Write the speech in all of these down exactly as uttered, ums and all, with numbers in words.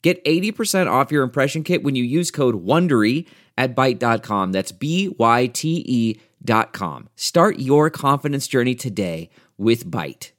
Get eighty percent off your impression kit when you use code WONDERY at Byte dot com. That's B Y T E dot com. Start your confidence journey today with Byte.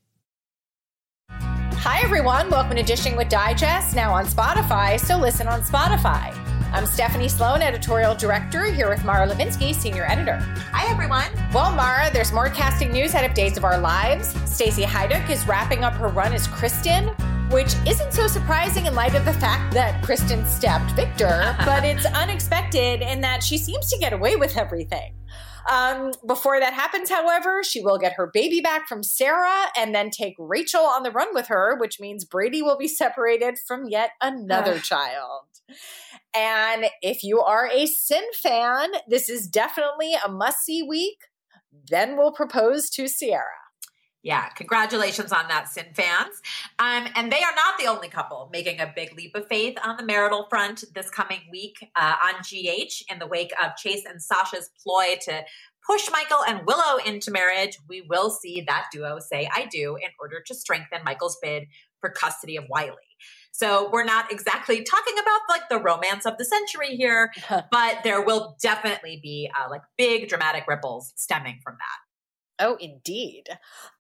Hi, everyone. Welcome to Dishing with Digest, now on Spotify, so listen on Spotify. I'm Stephanie Sloane, editorial director, here with Mara Levinsky, senior editor. Hi, everyone. Well, Mara, there's more casting news out of Days of Our Lives. Stacey Heideck is wrapping up her run as Kristen, which isn't so surprising in light of the fact that Kristen stabbed Victor, but it's unexpected in that she seems to get away with everything. Um, before that happens, however, she will get her baby back from Sarah and then take Rachel on the run with her, which means Brady will be separated from yet another child. And if you are a Sin fan, this is definitely a must-see week. Then we'll propose to Ciara. Yeah, congratulations on that, Sin fans. Um, and they are not the only couple making a big leap of faith on the marital front this coming week uh, on G H. In the wake of Chase and Sasha's ploy to push Michael and Willow into marriage, we will see that duo say, I do, in order to strengthen Michael's bid for custody of Wiley. So we're not exactly talking about like the romance of the century here, but there will definitely be uh, like big dramatic ripples stemming from that. Oh, indeed.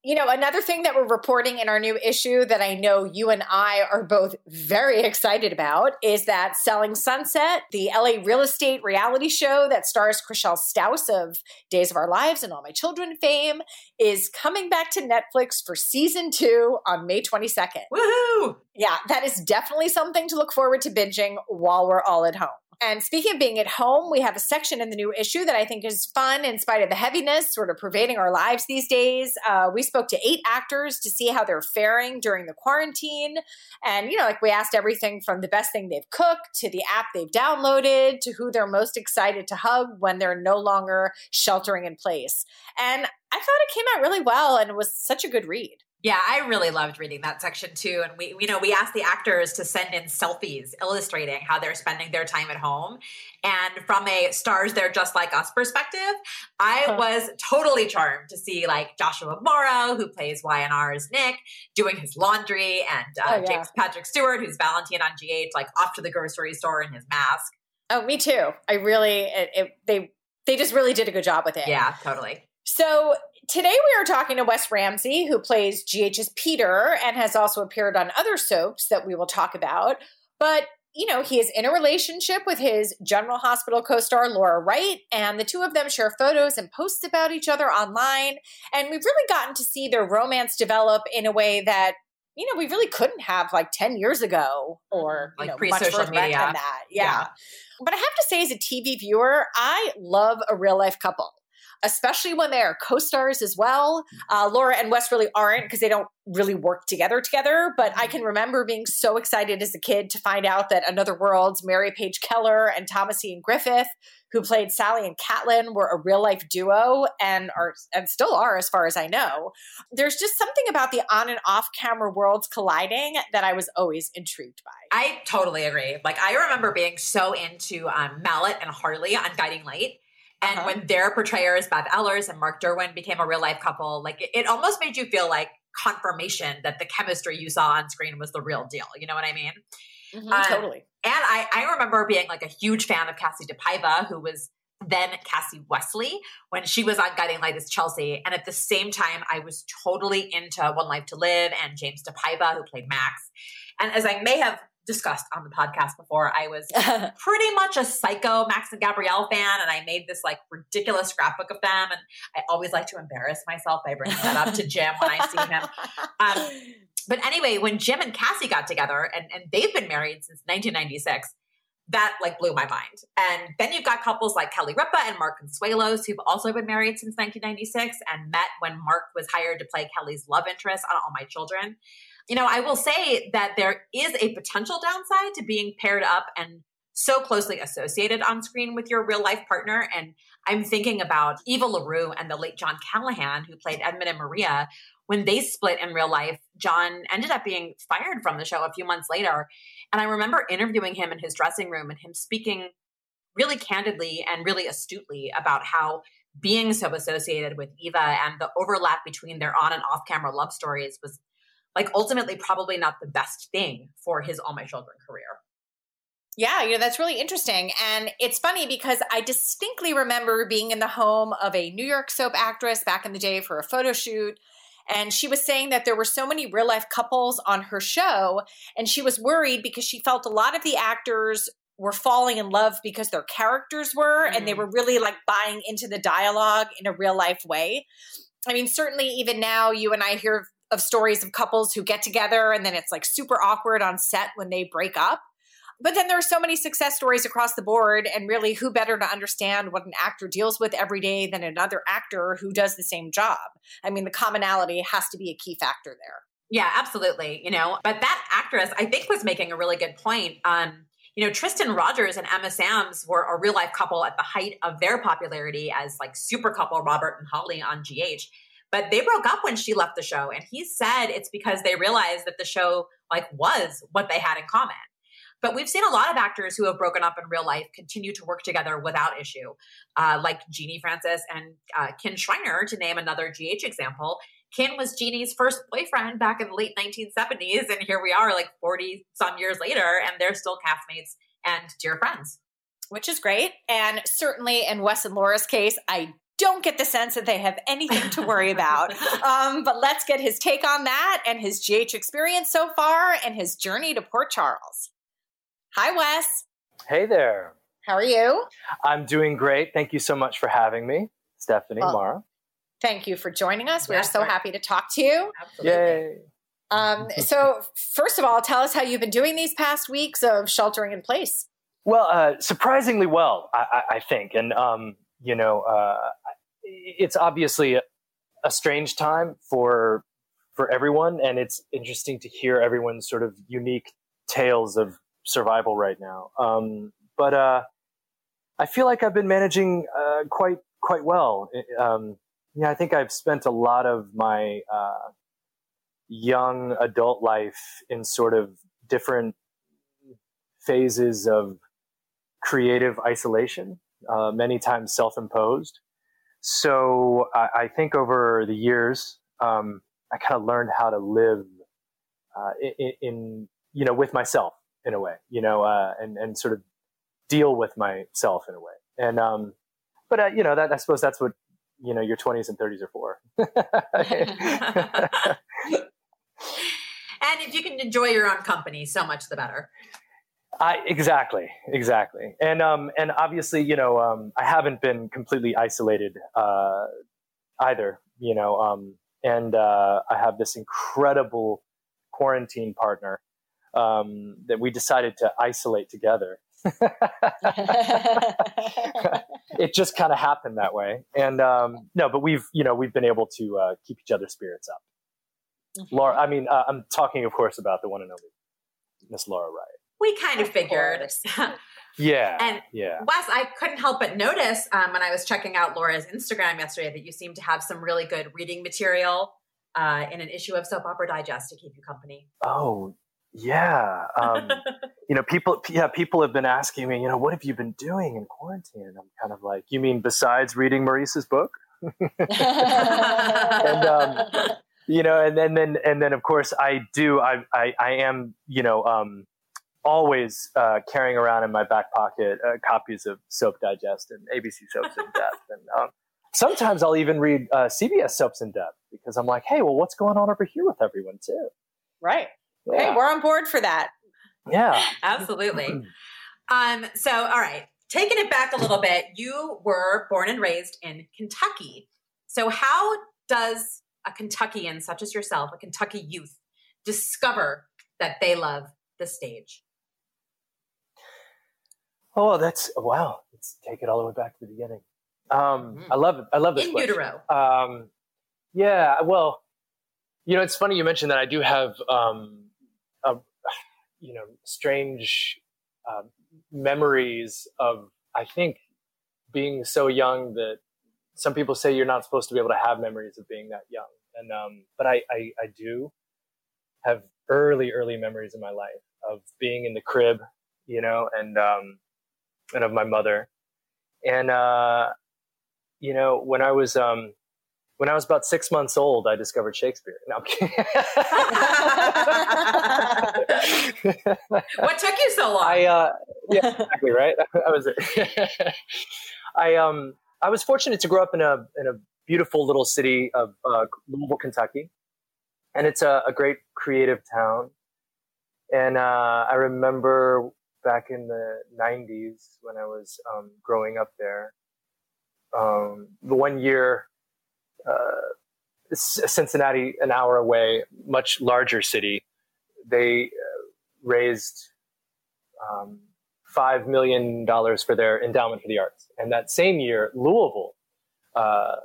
You know, another thing that we're reporting in our new issue that I know you and I are both very excited about is that Selling Sunset, the L A real estate reality show that stars Chrishell Stause of Days of Our Lives and All My Children fame, is coming back to Netflix for season two on May twenty-second. Woohoo! Yeah, that is definitely something to look forward to binging while we're all at home. And speaking of being at home, we have a section in the new issue that I think is fun in spite of the heaviness sort of pervading our lives these days. Uh, we spoke to eight actors to see how they're faring during the quarantine. And, you know, like we asked everything from the best thing they've cooked to the app they've downloaded to who they're most excited to hug when they're no longer sheltering in place. And I thought it came out really well and it was such a good read. Yeah, I really loved reading that section too. And we, you know, we asked the actors to send in selfies illustrating how they're spending their time at home. And from a stars, they're just like us perspective, I uh-huh. was totally charmed to see like Joshua Morrow, who plays Y and R's Nick, doing his laundry, and uh, oh, yeah. James Patrick Stewart, who's Valentine on G H, like off to the grocery store in his mask. Oh, me too. I really, it, it, they, they just really did a good job with it. Yeah, totally. So today we are talking to Wes Ramsey, who plays G H's Peter and has also appeared on other soaps that we will talk about. But, you know, he is in a relationship with his General Hospital co-star Laura Wright, and the two of them share photos and posts about each other online. And we've really gotten to see their romance develop in a way that, you know, we really couldn't have like ten years ago or, you like know, pre-social much media. Than that. Yeah. yeah. But I have to say, as a T V viewer, I love a real life couple, especially when they are co-stars as well. Uh, Laura and Wes really aren't because they don't really work together together. But I can remember being so excited as a kid to find out that Another World's Mary Page Keller and Thomas Ian Griffith, who played Sally and Catelyn, were a real-life duo and are and still are, as far as I know. There's just something about the on- and off-camera worlds colliding that I was always intrigued by. I totally agree. Like, I remember being so into um, Mallet and Harley on Guiding Light. And uh-huh. when their portrayers, Beth Ehlers and Mark Derwin, became a real-life couple, like it, it almost made you feel like confirmation that the chemistry you saw on screen was the real deal. You know what I mean? Mm-hmm, um, totally. And I, I remember being like a huge fan of Cassie DePaiva, who was then Cassie Wesley, when she was on Guiding Light as Chelsea. And at the same time, I was totally into One Life to Live and James DePaiva, who played Max. And as I may have discussed on the podcast before. I was pretty much a psycho Max and Gabrielle fan, and I made this like ridiculous scrapbook of them. And I always like to embarrass myself by bringing that up to Jim when I see him. Um, but anyway, when Jim and Cassie got together, and, and they've been married since nineteen ninety-six, that like blew my mind. And then you've got couples like Kelly Ripa and Mark Consuelos, who've also been married since nineteen ninety-six and met when Mark was hired to play Kelly's love interest on All My Children. You know, I will say that there is a potential downside to being paired up and so closely associated on screen with your real life partner. And I'm thinking about Eva LaRue and the late John Callahan, who played Edmund and Maria. When they split in real life, John ended up being fired from the show a few months later. And I remember interviewing him in his dressing room and him speaking really candidly and really astutely about how being so associated with Eva and the overlap between their on and off camera love stories was like ultimately probably not the best thing for his All My Children career. Yeah, you know, that's really interesting. And it's funny because I distinctly remember being in the home of a New York soap actress back in the day for a photo shoot. And she was saying that there were so many real life couples on her show, and she was worried because she felt a lot of the actors were falling in love because their characters were, mm-hmm. and they were really like buying into the dialogue in a real life way. I mean, certainly even now you and I hear of stories of couples who get together and then it's like super awkward on set when they break up. But then there are so many success stories across the board, and really who better to understand what an actor deals with every day than another actor who does the same job? I mean, the commonality has to be a key factor there. Yeah, absolutely. You know, but that actress, I think, was making a really good point. Um, you know, Tristan Rogers and Emma Sams were a real life couple at the height of their popularity as like super couple Robert and Holly on G H. But they broke up when she left the show. And he said it's because they realized that the show like was what they had in common. But we've seen a lot of actors who have broken up in real life continue to work together without issue, uh, like Jeannie Francis and uh, Ken Schreiner, to name another G H example. Ken was Jeannie's first boyfriend back in the late nineteen seventies, and here we are like forty-some years later, and they're still castmates and dear friends. Which is great. And certainly in Wes and Laura's case, I don't get the sense that they have anything to worry about. Um, but let's get his take on that and his G H experience so far and his journey to Port Charles. Hi, Wes. Hey there. How are you? I'm doing great. Thank you so much for having me, Stephanie, well, Mara. Thank you for joining us. We're yes, so right. happy to talk to you. Absolutely. Yay. Um, so first of all, tell us how you've been doing these past weeks of sheltering in place. Well, uh, surprisingly well, I, I, I think. And, um, you know, uh, it's obviously a, a strange time for for everyone. And it's interesting to hear everyone's sort of unique tales of survival right now. Um, but, uh, I feel like I've been managing, uh, quite, quite well. Um, yeah, I think I've spent a lot of my, uh, young adult life in sort of different phases of creative isolation, uh, many times self-imposed. So I, I think over the years, um, I kind of learned how to live, uh, in, in you know, with myself. In a way, you know, uh, and, and sort of deal with myself in a way. And, um, but, uh, you know, that, I suppose that's what, you know, your twenties and thirties are for. And if you can enjoy your own company, so much the better. I, exactly, exactly. And, um, and obviously, you know, um, I haven't been completely isolated, uh, either, you know, um, and, uh, I have this incredible quarantine partner, um, that we decided to isolate together. It just kind of happened that way. And, um, no, but we've, you know, we've been able to, uh, keep each other's spirits up. Mm-hmm. Laura, I mean, uh, I'm talking of course about the one and only Miss Laura Wright. We kind of, of figured. Yeah. And yeah. Wes, I couldn't help but notice, um, when I was checking out Laura's Instagram yesterday that you seem to have some really good reading material, uh, in an issue of Soap Opera Digest to keep you company. Oh, yeah. Um, you know, people, yeah, people have been asking me, you know, what have you been doing in quarantine? And I'm kind of like, you mean besides reading Maurice's book? And, um, you know, and then, and, and then of course I do, I, I, I am, you know, um, always, uh, carrying around in my back pocket, uh, copies of Soap Digest and A B C Soaps in Depth. And, um, sometimes I'll even read, uh, C B S Soaps in Depth because I'm like, hey, well, what's going on over here with everyone too? Right. Yeah. Hey, we're on board for that. Yeah. Absolutely. Um, so, all right. Taking it back a little bit, you were born and raised in Kentucky. So how does a Kentuckian such as yourself, a Kentucky youth, discover that they love the stage? Oh, that's, wow. Let's take it all the way back to the beginning. Um, mm. I love it. I love this in question. Utero. Um, yeah, well, you know, it's funny you mentioned that. I do have, um, a, you know, strange uh, memories of, I think, being so young that some people say you're not supposed to be able to have memories of being that young. And, um, but I, I, I do have early, early memories in my life of being in the crib, you know, and, um, and of my mother. And, uh, you know, when I was, um, when I was about six months old, I discovered Shakespeare. No, I'm kidding. What took you so long? I, uh, yeah, exactly. Right. I was, I, um, I was fortunate to grow up in a, in a beautiful little city of, uh, Louisville, Kentucky. And it's a, a great creative town. And, uh, I remember back in the nineties when I was um, growing up there, um, the one year, uh, Cincinnati, an hour away, much larger city, they uh, raised um, five million dollars for their endowment for the arts. And that same year, Louisville uh,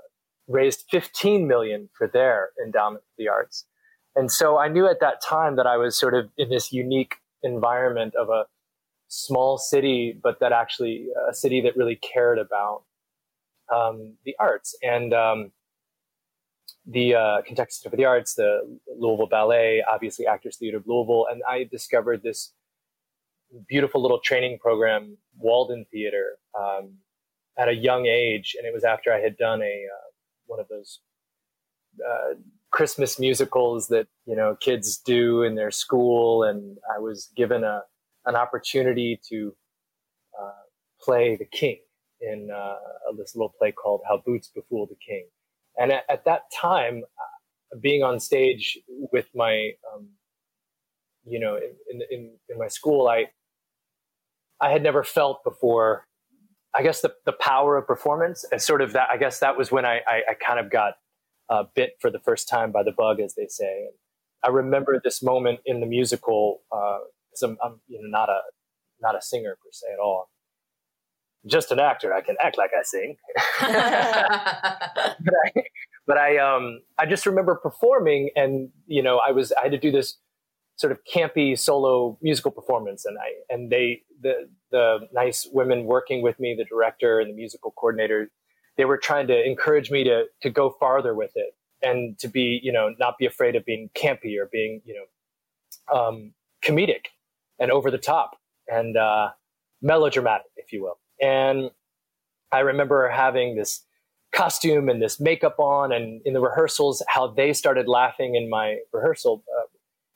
raised fifteen million dollars for their endowment for the arts. And so I knew at that time that I was sort of in this unique environment of a small city, but that actually a city that really cared about um, the arts. And um, the uh, Kentucky Center for the Arts, the Louisville Ballet, obviously Actors Theater of Louisville. And I discovered this beautiful little training program, Walden Theater, um, at a young age. And it was after I had done a uh, one of those uh, Christmas musicals that, you know, kids do in their school. And I was given a an opportunity to uh, play the king in uh, this little play called How Boots Befool the King. And at, at that time, uh, being on stage with my, um, you know, in, in in my school, I I had never felt before, I guess, the, the power of performance. And sort of that, I guess that was when I, I, I kind of got uh, bit for the first time by the bug, as they say. And I remember this moment in the musical, uh, I'm, I'm you know, not a not a singer per se at all. Just an actor. I can act like I sing. but I, but I, um, I just remember performing, and you know, I was I had to do this sort of campy solo musical performance, and I and they the the nice women working with me, the director and the musical coordinator, they were trying to encourage me to to go farther with it and to be, you know, not be afraid of being campy or being, you know, um, comedic and over the top and uh, melodramatic, if you will. And I remember having this costume and this makeup on, and in the rehearsals, how they started laughing in my rehearsal uh,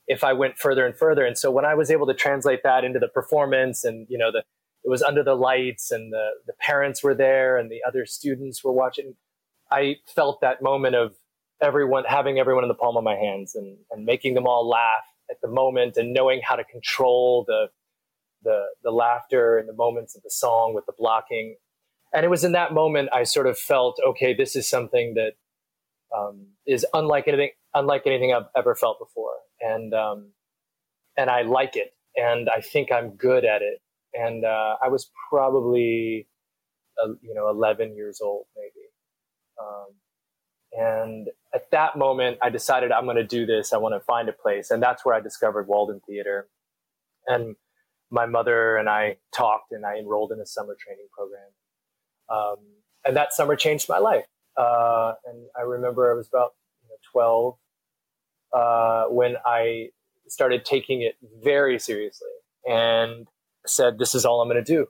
if I went further and further. And so when I was able to translate that into the performance, and you know, the it was under the lights, and the the parents were there, and the other students were watching. I felt that moment of everyone having everyone in the palm of my hands and and making them all laugh at the moment, and knowing how to control the, the, the laughter and the moments of the song with the blocking. And it was in that moment, I sort of felt, okay, this is something that, um, is unlike anything, unlike anything I've ever felt before. And, um, and I like it, and I think I'm good at it. And, uh, I was probably, uh, you know, eleven years old, maybe. Um, And at that moment, I decided I'm going to do this. I want to find a place. And that's where I discovered Walden Theater. And my mother and I talked, and I enrolled in a summer training program. Um, and that summer changed my life. Uh, and I remember I was about you know, twelve uh, when I started taking it very seriously and said, this is all I'm going to do.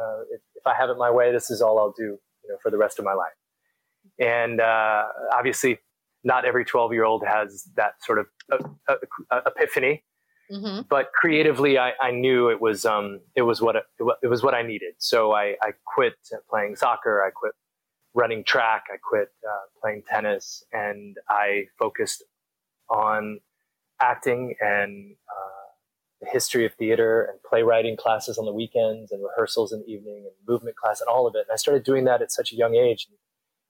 Uh, if, if I have it my way, this is all I'll do, you know, for the rest of my life. And uh, obviously, not every twelve-year-old has that sort of uh, uh, epiphany. Mm-hmm. But creatively, I, I knew it was um, it was what it was what I needed. So I, I quit playing soccer. I quit running track. I quit uh, playing tennis, and I focused on acting and uh, the history of theater and playwriting classes on the weekends and rehearsals in the evening and movement class and all of it. And I started doing that at such a young age.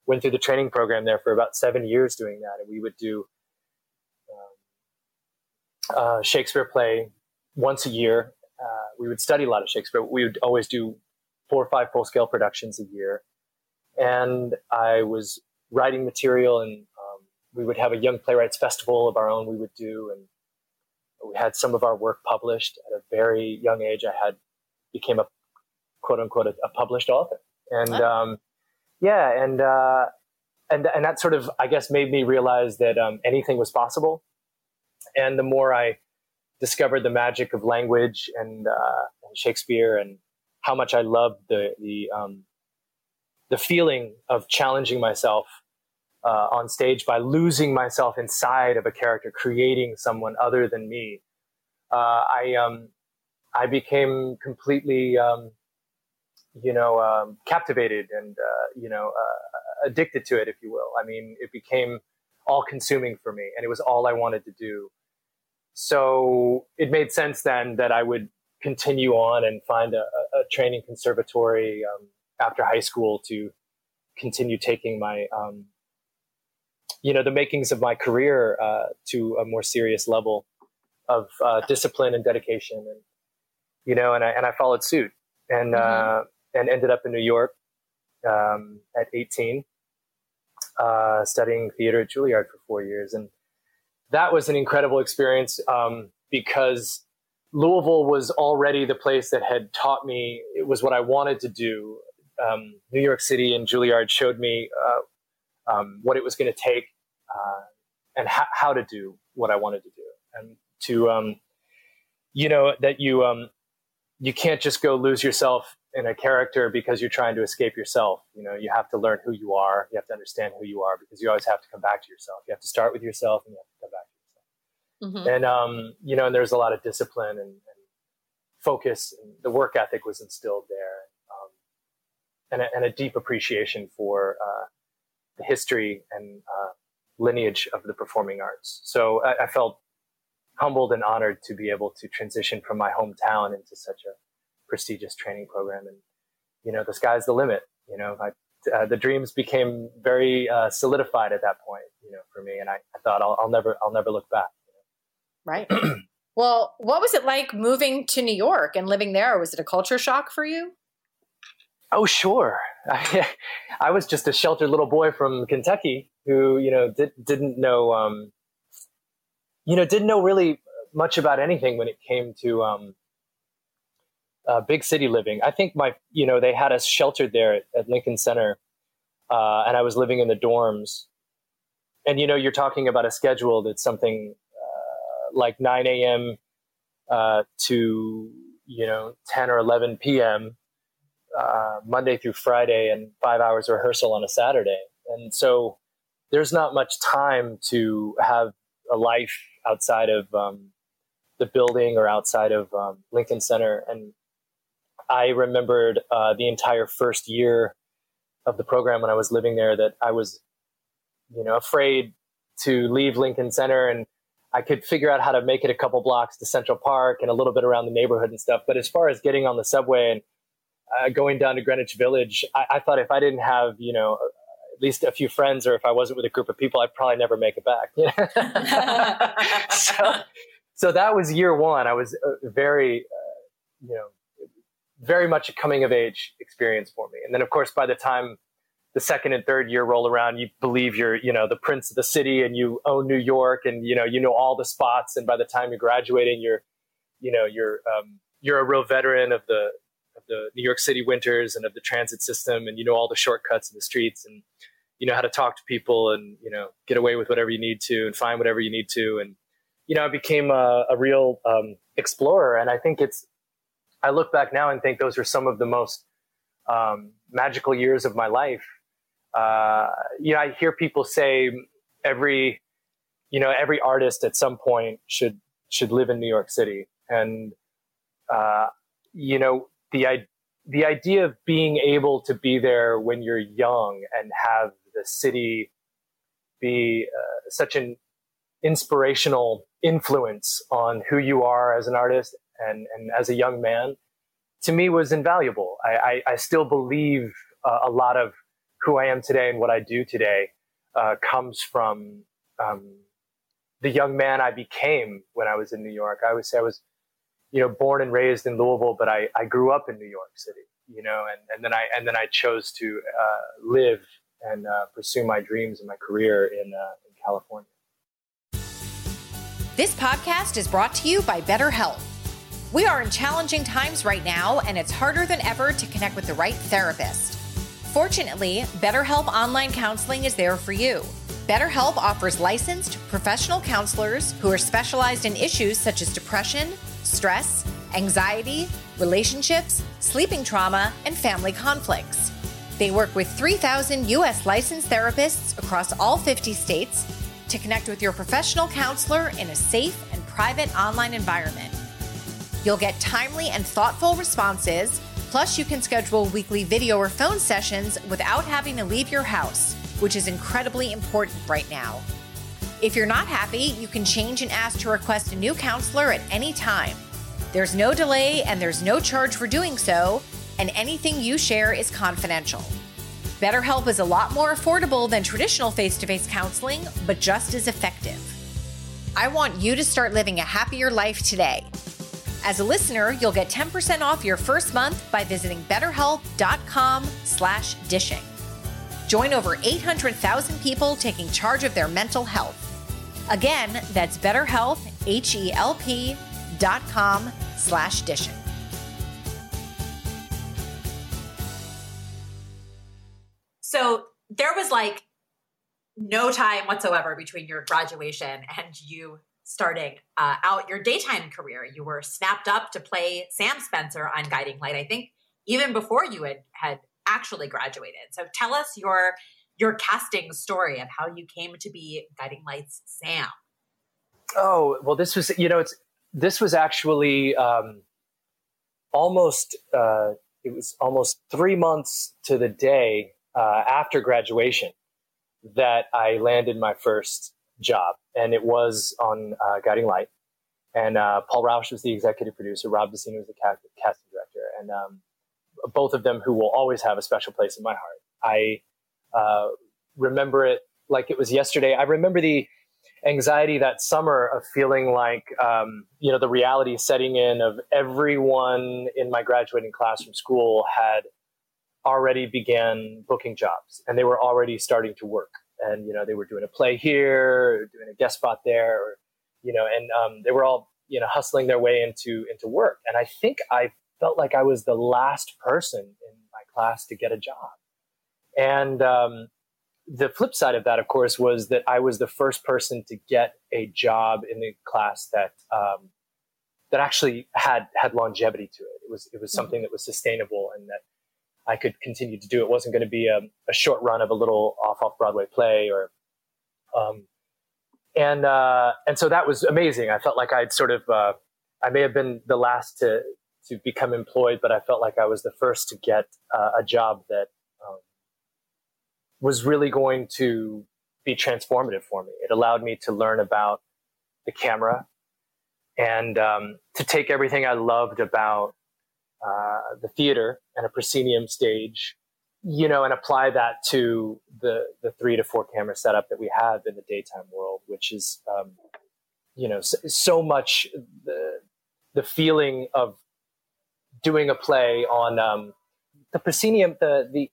Went through the training program there for about seven years doing that. And we would do um, uh, Shakespeare play once a year. Uh, we would study a lot of Shakespeare. We would always do four or five full-scale productions a year. And I was writing material, and um, we would have a young playwrights festival of our own we would do. And we had some of our work published at a very young age. I had became a quote unquote, a, a published author. And, oh. um, yeah. And, uh, and, and that sort of, I guess, made me realize that, um, anything was possible. And the more I discovered the magic of language and, uh, and Shakespeare, and how much I loved the, the, um, the feeling of challenging myself Uh, on stage by losing myself inside of a character, creating someone other than me. Uh, I, um, I became completely, um, you know, um, captivated and, uh, you know, uh, addicted to it, if you will. I mean, it became all consuming for me, and it was all I wanted to do. So it made sense then that I would continue on and find a, a training conservatory, um, after high school to continue taking my, um, you know, the makings of my career uh, to a more serious level of uh, discipline and dedication. And, you know, and I, and I followed suit and, mm-hmm. uh, and ended up in New York um, at eighteen, uh, studying theater at Juilliard for four years. And that was an incredible experience um, because Louisville was already the place that had taught me. It was what I wanted to do. Um, New York City and Juilliard showed me uh, um, what it was going to take. Uh, and ha- how to do what I wanted to do, and to, um, you know, that you, um, you can't just go lose yourself in a character because you're trying to escape yourself. You know, you have to learn who you are. You have to understand who you are, because you always have to come back to yourself. You have to start with yourself, and you have to come back to yourself. Mm-hmm. And, um, you know, and there's a lot of discipline and, and focus, and the work ethic was instilled there, um, and, a, and a deep appreciation for, uh, the history and, uh, lineage of the performing arts. So I, I felt humbled and honored to be able to transition from my hometown into such a prestigious training program. And, you know, the sky's the limit. You know, I, uh, the dreams became very uh, solidified at that point, you know, for me. And I, I thought I'll, I'll never, I'll never look back. You know? Right. Well, what was it like moving to New York and living there? Was it a culture shock for you? Oh, sure. I, I was just a sheltered little boy from Kentucky who, you know, did, didn't know, um, you know, didn't know really much about anything when it came to um, uh, big city living. I think my, you know, they had us sheltered there at, at Lincoln Center, uh, and I was living in the dorms. And, you know, you're talking about a schedule that's something uh, like nine a.m. Uh, to, you know, ten or eleven p.m., Uh, Monday through Friday, and five hours rehearsal on a Saturday. And so there's not much time to have a life outside of um, the building or outside of um, Lincoln Center. And I remembered uh, the entire first year of the program when I was living there that I was, you know, afraid to leave Lincoln Center, and I could figure out how to make it a couple blocks to Central Park and a little bit around the neighborhood and stuff. But as far as getting on the subway and Uh, going down to Greenwich Village, I, I thought if I didn't have, you know, at least a few friends, or if I wasn't with a group of people, I'd probably never make it back. You know? so, so that was year one. I was very, uh, you know, very much a coming of age experience for me. And then, of course, by the time the second and third year roll around, you believe you're, you know, the prince of the city, and you own New York, and, you know, you know all the spots. And by the time you're graduating, you're, you know, you're um, you're a real veteran of the of the New York City winters and of the transit system. And you know all the shortcuts in the streets, and you know how to talk to people, and, you know, get away with whatever you need to and find whatever you need to. And, you know, I became a, a real um, explorer. And I think it's, I look back now and think those were some of the most um, magical years of my life. Uh, you know, I hear people say every, you know, every artist at some point should, should live in New York City. And, uh, you know, The, the idea of being able to be there when you're young and have the city be uh, such an inspirational influence on who you are as an artist and, and as a young man, to me was invaluable. I, I, I still believe uh, a lot of who I am today and what I do today uh, comes from um, the young man I became when I was in New York. I always say I was, you know, born and raised in Louisville, but I, I grew up in New York City, you know, and, and then I, and then I chose to uh, live and uh, pursue my dreams and my career in, uh, in California. This podcast is brought to you by BetterHelp. We are in challenging times right now, and it's harder than ever to connect with the right therapist. Fortunately, BetterHelp Online Counseling is there for you. BetterHelp offers licensed professional counselors who are specialized in issues such as depression, stress, anxiety, relationships, sleeping trauma, and family conflicts. They work with three thousand U S licensed therapists across all fifty states to connect with your professional counselor in a safe and private online environment. You'll get timely and thoughtful responses, plus you can schedule weekly video or phone sessions without having to leave your house, which is incredibly important right now. If you're not happy, you can change and ask to request a new counselor at any time. There's no delay and there's no charge for doing so, and anything you share is confidential. BetterHelp is a lot more affordable than traditional face-to-face counseling, but just as effective. I want you to start living a happier life today. As a listener, you'll get ten percent off your first month by visiting betterhelp.com slash dishing. Join over eight hundred thousand people taking charge of their mental health. Again, that's BetterHelp, H E L P, dot com slash dishing. So there was like no time whatsoever between your graduation and you starting uh, out your daytime career. You were snapped up to play Sam Spencer on Guiding Light, I think, even before you had had actually graduated. So tell us your your casting story of how you came to be Guiding Light's Sam. Oh, well, this was, you know, it's this was actually um, almost, uh, it was almost three months to the day uh, after graduation that I landed my first job. And it was on uh, Guiding Light. And uh, Paul Rausch was the executive producer, Rob Vecino was the ca- casting director. And um, both of them who will always have a special place in my heart. I uh, remember it like it was yesterday. I remember the anxiety that summer of feeling like, um, you know, the reality setting in of everyone in my graduating class from school had already began booking jobs and they were already starting to work. And, you know, they were doing a play here, or doing a guest spot there, or, you know, and um, they were all, you know, hustling their way into into work. And I think I felt like I was the last person in my class to get a job. And um, the flip side of that, of course, was that I was the first person to get a job in the class that um, that actually had had longevity to it. It was it was something that was sustainable and that I could continue to do. It wasn't going to be a, a short run of a little off off Broadway play or, um, and, uh, and so that was amazing. I felt like I'd sort of, uh, I may have been the last to, to become employed, but I felt like I was the first to get uh, a job that, um, was really going to be transformative for me. It allowed me to learn about the camera and, um, to take everything I loved about, uh, the theater and a proscenium stage, you know, and apply that to the, the three to four camera setup that we have in the daytime world, which is, um, you know, so, so much the, the feeling of doing a play on, um, the proscenium, the, the,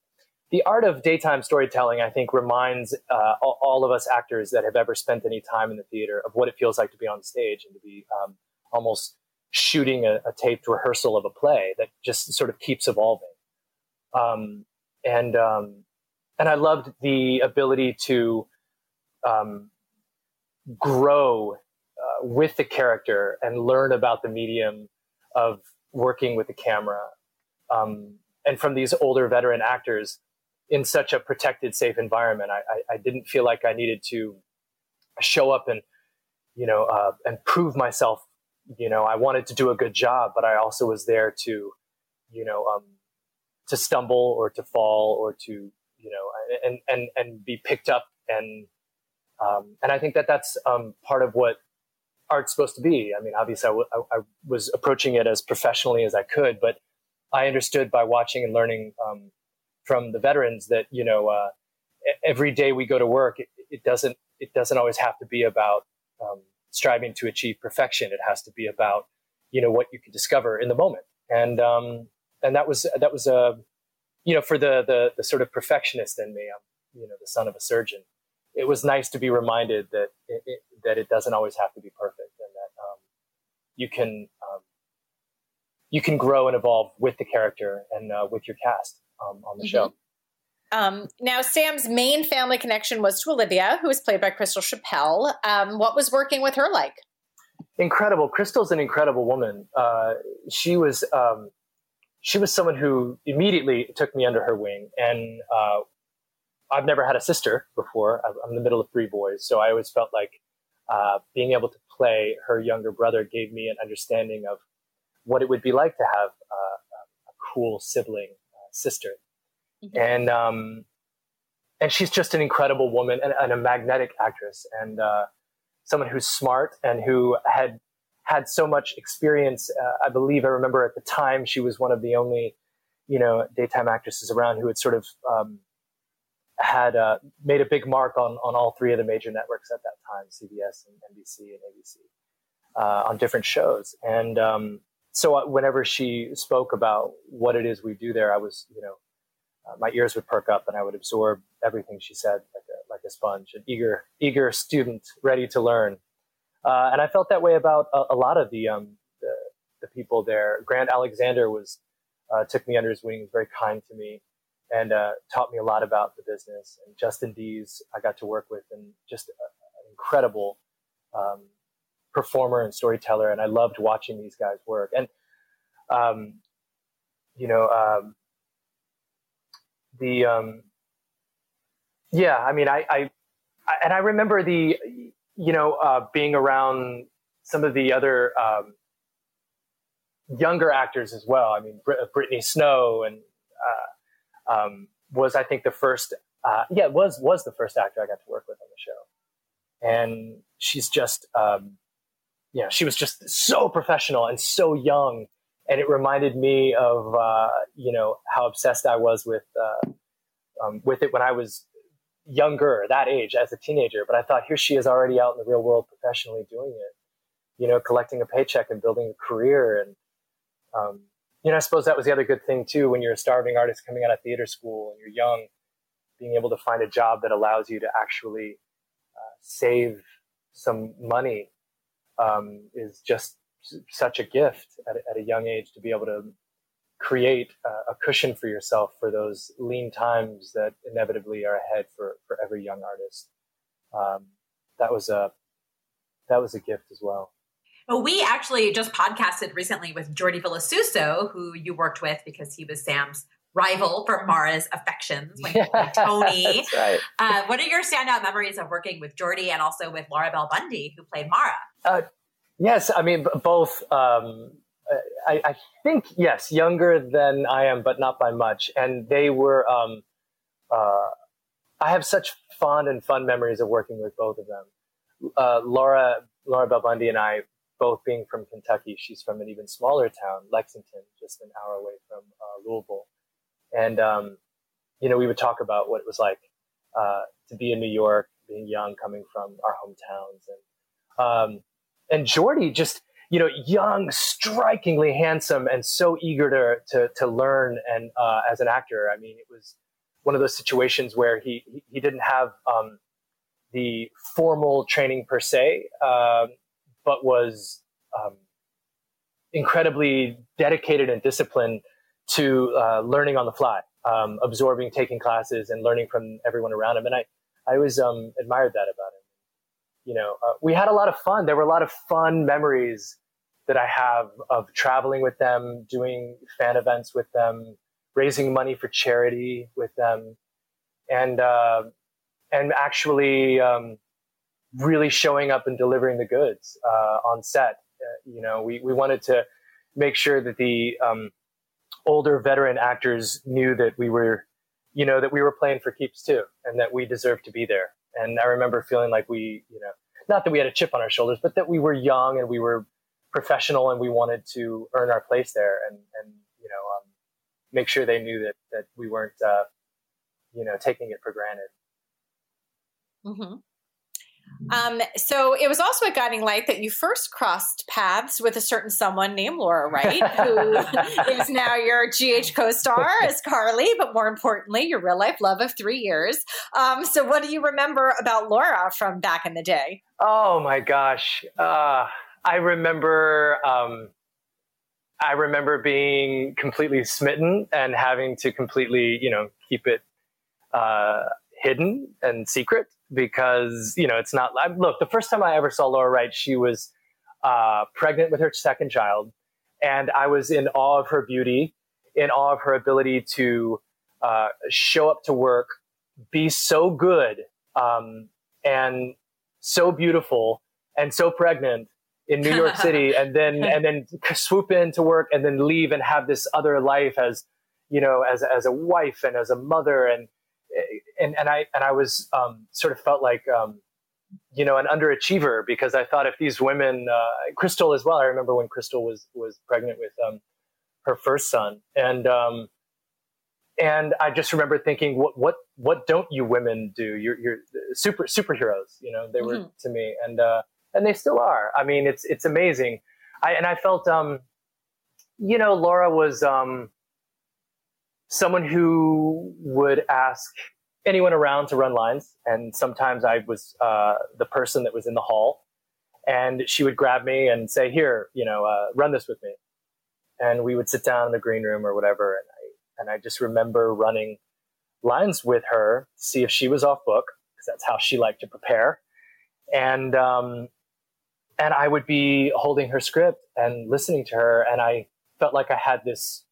the art of daytime storytelling, I think reminds, uh, all, all of us actors that have ever spent any time in the theater of what it feels like to be on stage and to be, um, almost shooting a, a taped rehearsal of a play that just sort of keeps evolving. Um, and, um, and I loved the ability to, um, grow, uh, with the character and learn about the medium of working with the camera. Um, and from these older veteran actors in such a protected, safe environment, I, I, I didn't feel like I needed to show up and, you know, uh, and prove myself. You know, I wanted to do a good job, but I also was there to, you know, um, to stumble or to fall or to, you know, and, and, and be picked up and, Um, and I think that that's um, part of what art's supposed to be. I mean, obviously I, w- I was approaching it as professionally as I could, but I understood by watching and learning um, from the veterans that, you know, uh, every day we go to work, it, it doesn't, it doesn't always have to be about um, striving to achieve perfection. It has to be about, you know, what you can discover in the moment. And, um, and that was, that was, a, you know, for the, the, the sort of perfectionist in me, I'm, you know, the son of a surgeon. It was nice to be reminded that it, it, that it doesn't always have to be perfect, and that um, you can um, you can grow and evolve with the character and uh, with your cast um, on the mm-hmm. show. Um, now, Sam's main family connection was to Olivia, who was played by Chrishell Chappelle. Um, what was working with her like? Incredible. Chrishel's an incredible woman. Uh, she was um, she was someone who immediately took me under her wing, and uh, I've never had a sister before. I'm in the middle of three boys. So I always felt like uh, being able to play her younger brother gave me an understanding of what it would be like to have uh, a cool sibling uh, sister. Mm-hmm. And um, and she's just an incredible woman and, and a magnetic actress, and uh, someone who's smart and who had had so much experience. Uh, I believe I remember at the time she was one of the only, you know, daytime actresses around who had sort of... Um, had uh, made a big mark on, on all three of the major networks at that time, C B S and N B C and A B C, uh, on different shows. And um, so whenever she spoke about what it is we do there, I was, you know, uh, my ears would perk up and I would absorb everything she said like a, like a sponge, an eager, eager student ready to learn. Uh, and I felt that way about a, a lot of the, um, the the people there. Grant Alexander was uh, took me under his wing, was very kind to me, and uh, taught me a lot about the business. And Justin Dees, I got to work with, and just a, an incredible um, performer and storyteller. And I loved watching these guys work. And, um, you know, um, the, um, yeah, I mean, I, I, I, and I remember the, you know, uh, being around some of the other um, younger actors as well. I mean, Br- Brittany Snow and, uh, Um, was I think the first, uh, yeah, was was the first actor I got to work with on the show, and she's just, um, you know, she was just so professional and so young, and it reminded me of uh, you know how obsessed I was with uh, um, with it when I was younger, that age as a teenager. But I thought, here she is already out in the real world professionally doing it, you know, collecting a paycheck and building a career, and. Um, You know, I suppose that was the other good thing, too, when you're a starving artist coming out of theater school and you're young, being able to find a job that allows you to actually uh, save some money um, is just such a gift at, at a young age to be able to create uh, a cushion for yourself for those lean times that inevitably are ahead for, for every young artist. Um, that was a that was a gift as well. Well, we actually just podcasted recently with Jordi Villasuso, who you worked with because he was Sam's rival for Mara's affections when yeah, he played Tony. That's right. Uh, what are your standout memories of working with Jordi and also with Laura Bell Bundy, who played Mara? Uh, yes, I mean, both, um, I, I think, yes, younger than I am, but not by much. And they were, um, uh, I have such fond and fun memories of working with both of them. Uh, Laura, Laura Bell Bundy and I, both being from Kentucky, she's from an even smaller town, Lexington, just an hour away from uh, Louisville. And, um, you know, we would talk about what it was like uh, to be in New York, being young, coming from our hometowns. And, um, and Jordi just, you know, young, strikingly handsome and so eager to to, to learn. And uh, as an actor, I mean, it was one of those situations where he, he didn't have um, the formal training per se, um, but was um, incredibly dedicated and disciplined to uh, learning on the fly, um, absorbing, taking classes, and learning from everyone around him. And I, I always um, admired that about him. You know, uh, we had a lot of fun. There were a lot of fun memories that I have of traveling with them, doing fan events with them, raising money for charity with them, and uh, and actually. Um, really showing up and delivering the goods, uh, on set. Uh, you know, we, we wanted to make sure that the, um, older veteran actors knew that we were, you know, that we were playing for keeps too, and that we deserved to be there. And I remember feeling like we, you know, not that we had a chip on our shoulders, but that we were young and we were professional and we wanted to earn our place there and, and you know, um, make sure they knew that, that we weren't, uh, you know, taking it for granted. Mm-hmm. Um, so it was also at Guiding Light that you first crossed paths with a certain someone named Laura Wright, who is now your G H co-star as Carly, but more importantly, your real life love of three years. Um, so what do you remember about Laura from back in the day? Oh my gosh. Uh, I remember, um, I remember being completely smitten and having to completely, you know, keep it, uh, hidden and secret. Because, you know, it's not – look, the first time I ever saw Laura Wright, she was uh, pregnant with her second child. And I was in awe of her beauty, in awe of her ability to uh, show up to work, be so good um, and so beautiful and so pregnant in New York City and then and then swoop in to work and then leave and have this other life as, you know, as as a wife and as a mother and – And, and I, and I was, um, sort of felt like, um, you know, an underachiever because I thought if these women, uh, Crystal as well, I remember when Crystal was, was pregnant with, um, her first son. And, um, and I just remember thinking, what, what, what don't you women do? You're, you're super superheroes, you know, they were mm-hmm. to me and, uh, and they still are. I mean, it's, it's amazing. I, and I felt, um, you know, Laura was, um, someone who would ask anyone around to run lines. And sometimes I was uh, the person that was in the hall and she would grab me and say, here, you know, uh, run this with me. And we would sit down in the green room or whatever. And I, and I just remember running lines with her to see if she was off book because that's how she liked to prepare. And, um, and I would be holding her script and listening to her. And I felt like I had this,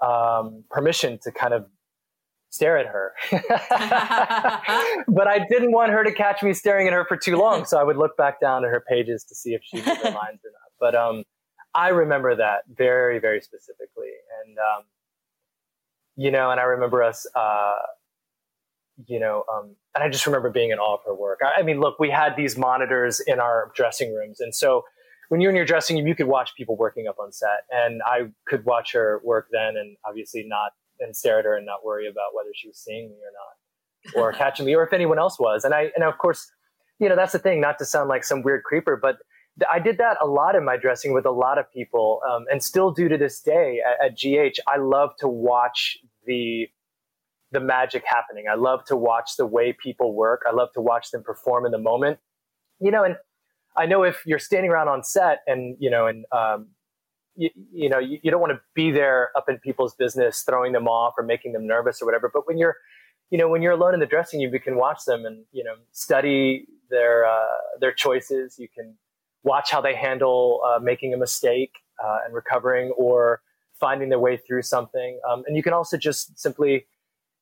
um, permission to kind of stare at her, but I didn't want her to catch me staring at her for too long. So I would look back down at her pages to see if she knew her lines or not. But, um, I remember that very, very specifically. And, um, you know, and I remember us, uh, you know, um, and I just remember being in awe of her work. I, I mean, look, we had these monitors in our dressing rooms. And so, when you're in your dressing room, you could watch people working up on set. And I could watch her work then and obviously not, and stare at her and not worry about whether she was seeing me or not, or catching me, or if anyone else was. And I, and of course, you know, that's the thing, not to sound like some weird creeper, but th- I did that a lot in my dressing with a lot of people. Um, and still do to this day at, at G H, I love to watch the, the magic happening. I love to watch the way people work. I love to watch them perform in the moment, you know, and, I know if you're standing around on set and, you know, and, um, you, you know, you, you don't want to be there up in people's business, throwing them off or making them nervous or whatever. But when you're, you know, when you're alone in the dressing room, you can watch them and, you know, study their, uh, their choices. You can watch how they handle, uh, making a mistake, uh, and recovering or finding their way through something. Um, and you can also just simply,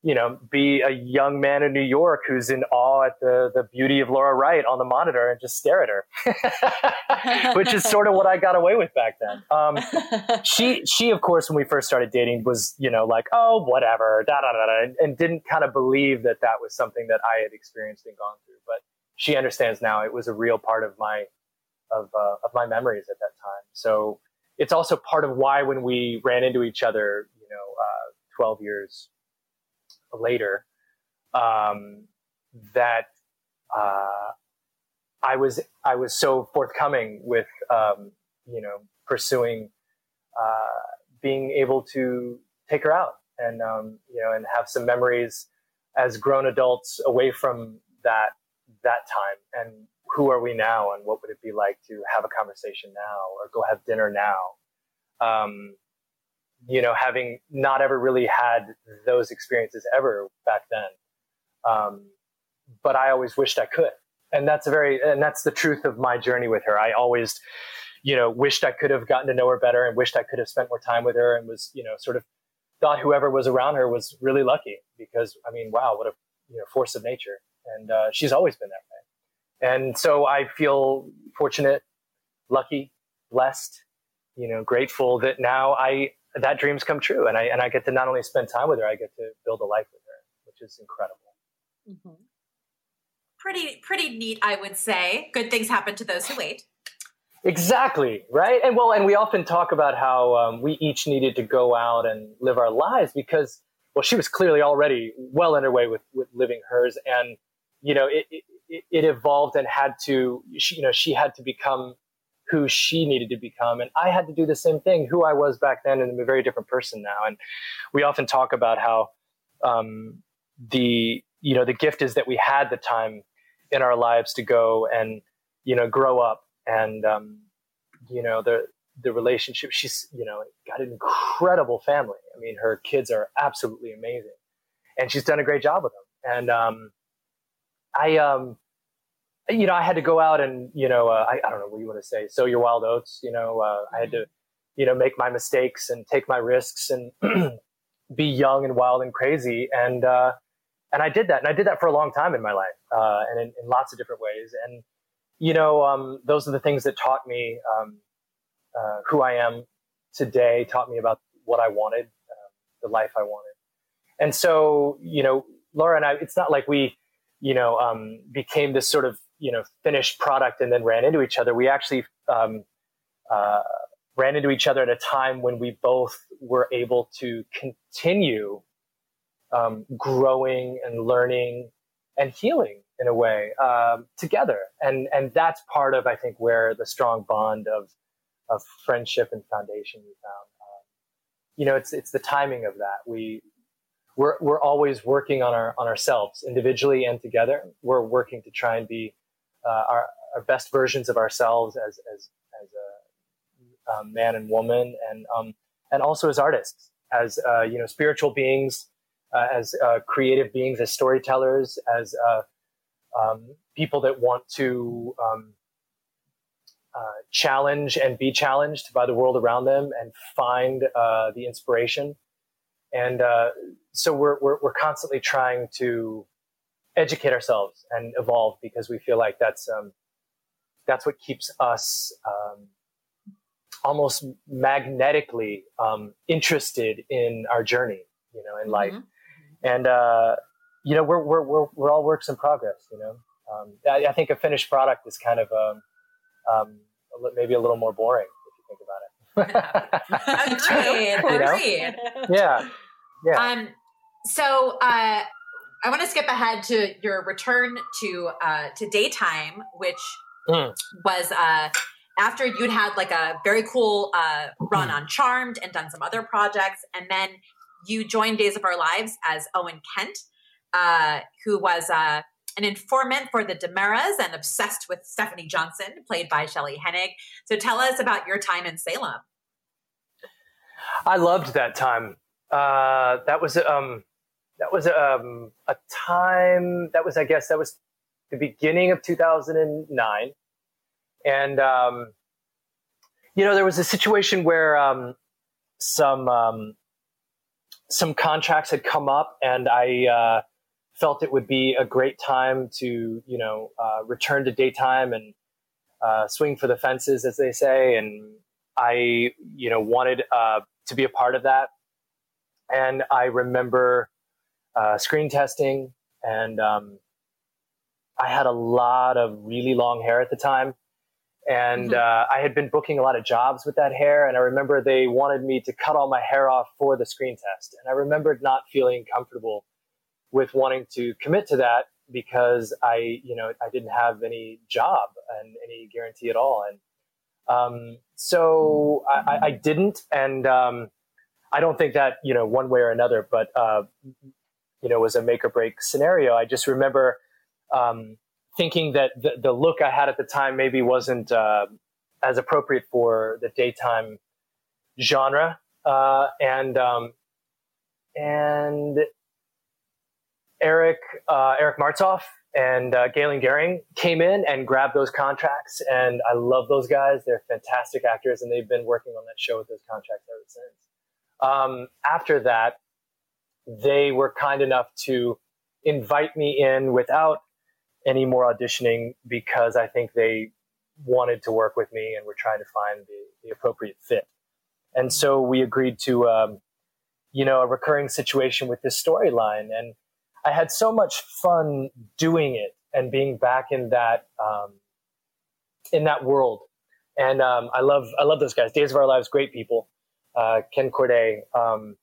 you know, be a young man in New York who's in awe at the, the beauty of Laura Wright on the monitor and just stare at her, which is sort of what I got away with back then. Um, she, she, of course, when we first started dating was, you know, like, oh, whatever, da da da, and, and didn't kind of believe that that was something that I had experienced and gone through. But she understands now it was a real part of my, of, uh, of my memories at that time. So it's also part of why when we ran into each other, you know, uh, twelve years later, um, that, uh, I was, I was so forthcoming with, um, you know, pursuing, uh, being able to take her out and, um, you know, and have some memories as grown adults away from that, that time. And who are we now? And what would it be like to have a conversation now or go have dinner now? Um, you know, having not ever really had those experiences ever back then. Um, but I always wished I could. And that's a very, and that's the truth of my journey with her. I always, you know, wished I could have gotten to know her better and wished I could have spent more time with her and was, you know, sort of thought whoever was around her was really lucky because, I mean, wow, what a you know, force of nature. And uh, she's always been that way. And so I feel fortunate, lucky, blessed, you know, grateful that now I, that dream's come true. And I, and I get to not only spend time with her, I get to build a life with her, which is incredible. Mm-hmm. pretty, pretty neat, I would say. Good things happen to those who wait. Exactly, right? And well, and we often talk about how um, we each needed to go out and live our lives because, well, she was clearly already well underway with, with living hers. And, you know, it, it, it evolved and had to, she, you know, she had to become who she needed to become. And I had to do the same thing, who I was back then, and I'm a very different person now. And we often talk about how um, the, you know, the gift is that we had the time in our lives to go and, you know, grow up. And, um, you know, the, the relationship, she's, you know, got an incredible family. I mean, her kids are absolutely amazing and she's done a great job with them. And, um, I, um, you know, I had to go out and, you know, uh, I, I don't know what you want to say, sow your wild oats, you know, uh, I had to, you know, make my mistakes and take my risks and be young and wild and crazy. And, uh, and I did that. And I did that for a long time in my life, uh, and in, in lots of different ways. And, you know, um, those are the things that taught me um, uh, who I am today, taught me about what I wanted, uh, the life I wanted. And so, you know, Laura and I, it's not like we, you know, um, became this sort of, you know, finished product and then ran into each other. We actually um, uh, ran into each other at a time when we both were able to continue um, growing and learning and healing in a way, um, together. And, and that's part of, I think, where the strong bond of, of friendship and foundation we found, um, you know, it's, it's the timing of that. We, we're, we're always working on our, on ourselves individually and together. We're working to try and be, uh, our, our best versions of ourselves as, as, as a, a man and woman. And, um, and also as artists, as, uh, you know, spiritual beings, uh, as, uh, creative beings, as storytellers, as, uh, Um, people that want to um, uh, challenge and be challenged by the world around them and find uh, the inspiration. And uh, so we're, we're, we're constantly trying to educate ourselves and evolve because we feel like that's, um, that's what keeps us um, almost magnetically um, interested in our journey, you know, in life. Mm-hmm. And, uh, you know, we're, we're, we're, we're all works in progress, you know? Um, I, I think a finished product is kind of, um, um, maybe a little more boring if you think about it. Agreed. you know? Agreed. Yeah. Yeah. Um, so, uh, I want to skip ahead to your return to, uh, to daytime, which mm. was, uh, after you'd had like a very cool, uh, run mm. on Charmed and done some other projects. And then you joined Days of Our Lives as Owen Kent, Uh, who was uh, an informant for the Damaras and obsessed with Stephanie Johnson, played by Shelley Hennig. So tell us about your time in Salem. I loved that time. Uh, that was um, that was um, a time that was, I guess, that was the beginning of two thousand nine, and um, you know, there was a situation where um, some um, some contracts had come up, and I. Uh, felt it would be a great time to, you know, uh, return to daytime and, uh, swing for the fences, as they say. And I, you know, wanted, uh, to be a part of that. And I remember, uh, screen testing, and, um, I had a lot of really long hair at the time, and, mm-hmm. uh, I had been booking a lot of jobs with that hair. And I remember they wanted me to cut all my hair off for the screen test. And I remembered not feeling comfortable with wanting to commit to that because I, you know, I didn't have any job and any guarantee at all. And, um, so mm-hmm. I, I didn't. And, um, I don't think that, you know, one way or another, but, uh, you know, was a make or break scenario. I just remember, um, thinking that the, the look I had at the time maybe wasn't, uh, as appropriate for the daytime genre. Uh, and, um, and, Eric, uh, Eric Martzoff and uh, Galen Gehring came in and grabbed those contracts. And I love those guys. They're fantastic actors. And they've been working on that show with those contracts ever since. Um, after that, they were kind enough to invite me in without any more auditioning because I think they wanted to work with me and were trying to find the, the appropriate fit. And so we agreed to, um, you know, a recurring situation with this storyline. And I had so much fun doing it and being back in that, um, in that world. And, um, I love, I love those guys. Days of Our Lives, great people. Uh, Ken Corday, um,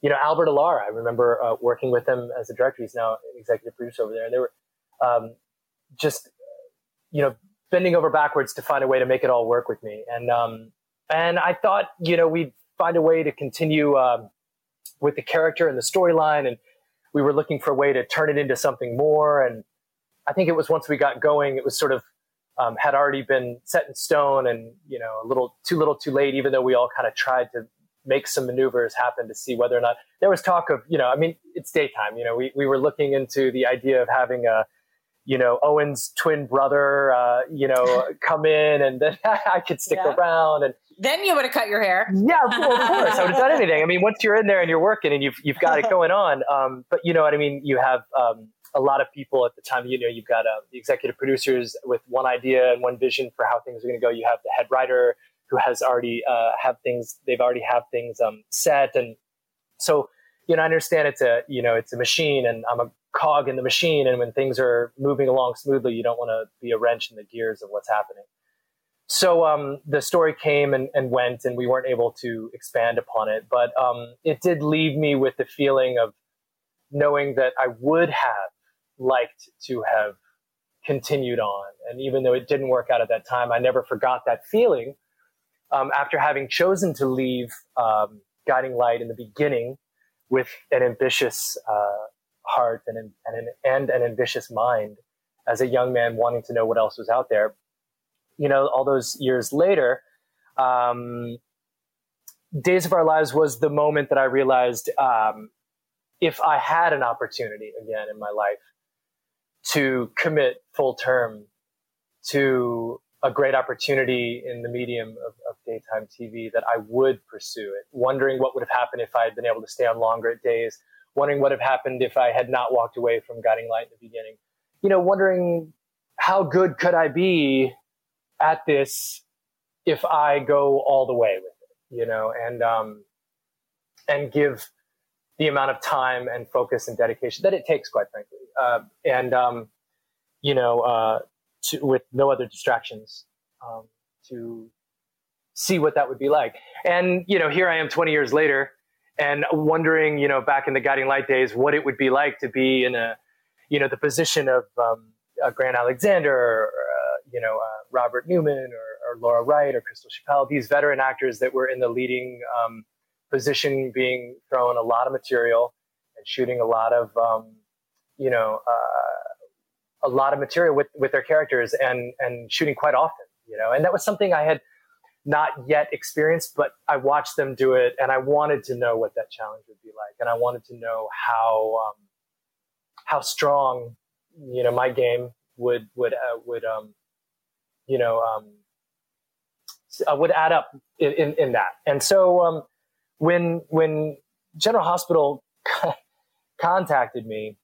you know, Albert Alara, I remember uh, working with him as a director. He's now executive producer over there. And they were, um, just, you know, bending over backwards to find a way to make it all work with me. And, um, and I thought, you know, we'd find a way to continue, um, with the character and the storyline. And we were looking for a way to turn it into something more. And I think it was once we got going, it was sort of, um, had already been set in stone and, you know, a little too little too late, even though we all kind of tried to make some maneuvers happen to see whether or not there was talk of, you know, I mean, it's daytime, you know, we, we were looking into the idea of having a, you know, Owen's twin brother, uh, you know, come in and then I could stick yeah. around and, then you would have cut your hair. Yeah, of course. I would have done anything. I mean, once you're in there and you're working and you've you've got it going on, um, but you know what I mean? You have um, a lot of people at the time. You know, you've got uh, the executive producers with one idea and one vision for how things are going to go. You have the head writer who has already uh, have things. They've already have things um, set, and so you know, I understand it's a you know it's a machine, and I'm a cog in the machine. And when things are moving along smoothly, you don't want to be a wrench in the gears of what's happening. So um, the story came and, and went, and we weren't able to expand upon it. But um, it did leave me with the feeling of knowing that I would have liked to have continued on. And even though it didn't work out at that time, I never forgot that feeling. Um, after having chosen to leave um, Guiding Light in the beginning with an ambitious uh, heart and an, and, an, and an ambitious mind as a young man wanting to know what else was out there, you know, all those years later, um, Days of Our Lives was the moment that I realized um, if I had an opportunity again in my life to commit full term to a great opportunity in the medium of, of daytime T V, that I would pursue it, wondering what would have happened if I had been able to stay on longer at Days, wondering what would have happened if I had not walked away from Guiding Light in the beginning, you know, wondering how good could I be at this if I go all the way with it, you know, and um, and give the amount of time and focus and dedication that it takes, quite frankly. Uh, and, um, you know, uh, to, with no other distractions, um, to see what that would be like. And, you know, here I am twenty years later and wondering, you know, back in the Guiding Light days, what it would be like to be in a, you know, the position of um, a Grant Alexander or, you know, uh, Robert Newman or, or Laura Wright or Crystal Chappelle, these veteran actors that were in the leading um, position, being thrown a lot of material and shooting a lot of, um, you know, uh, a lot of material with, with their characters and, and shooting quite often, you know, and that was something I had not yet experienced, but I watched them do it and I wanted to know what that challenge would be like. And I wanted to know how, um, how strong, you know, my game would, would, uh, would, um, you know, um, I would add up in, in, in that. And so um, when when General Hospital contacted me,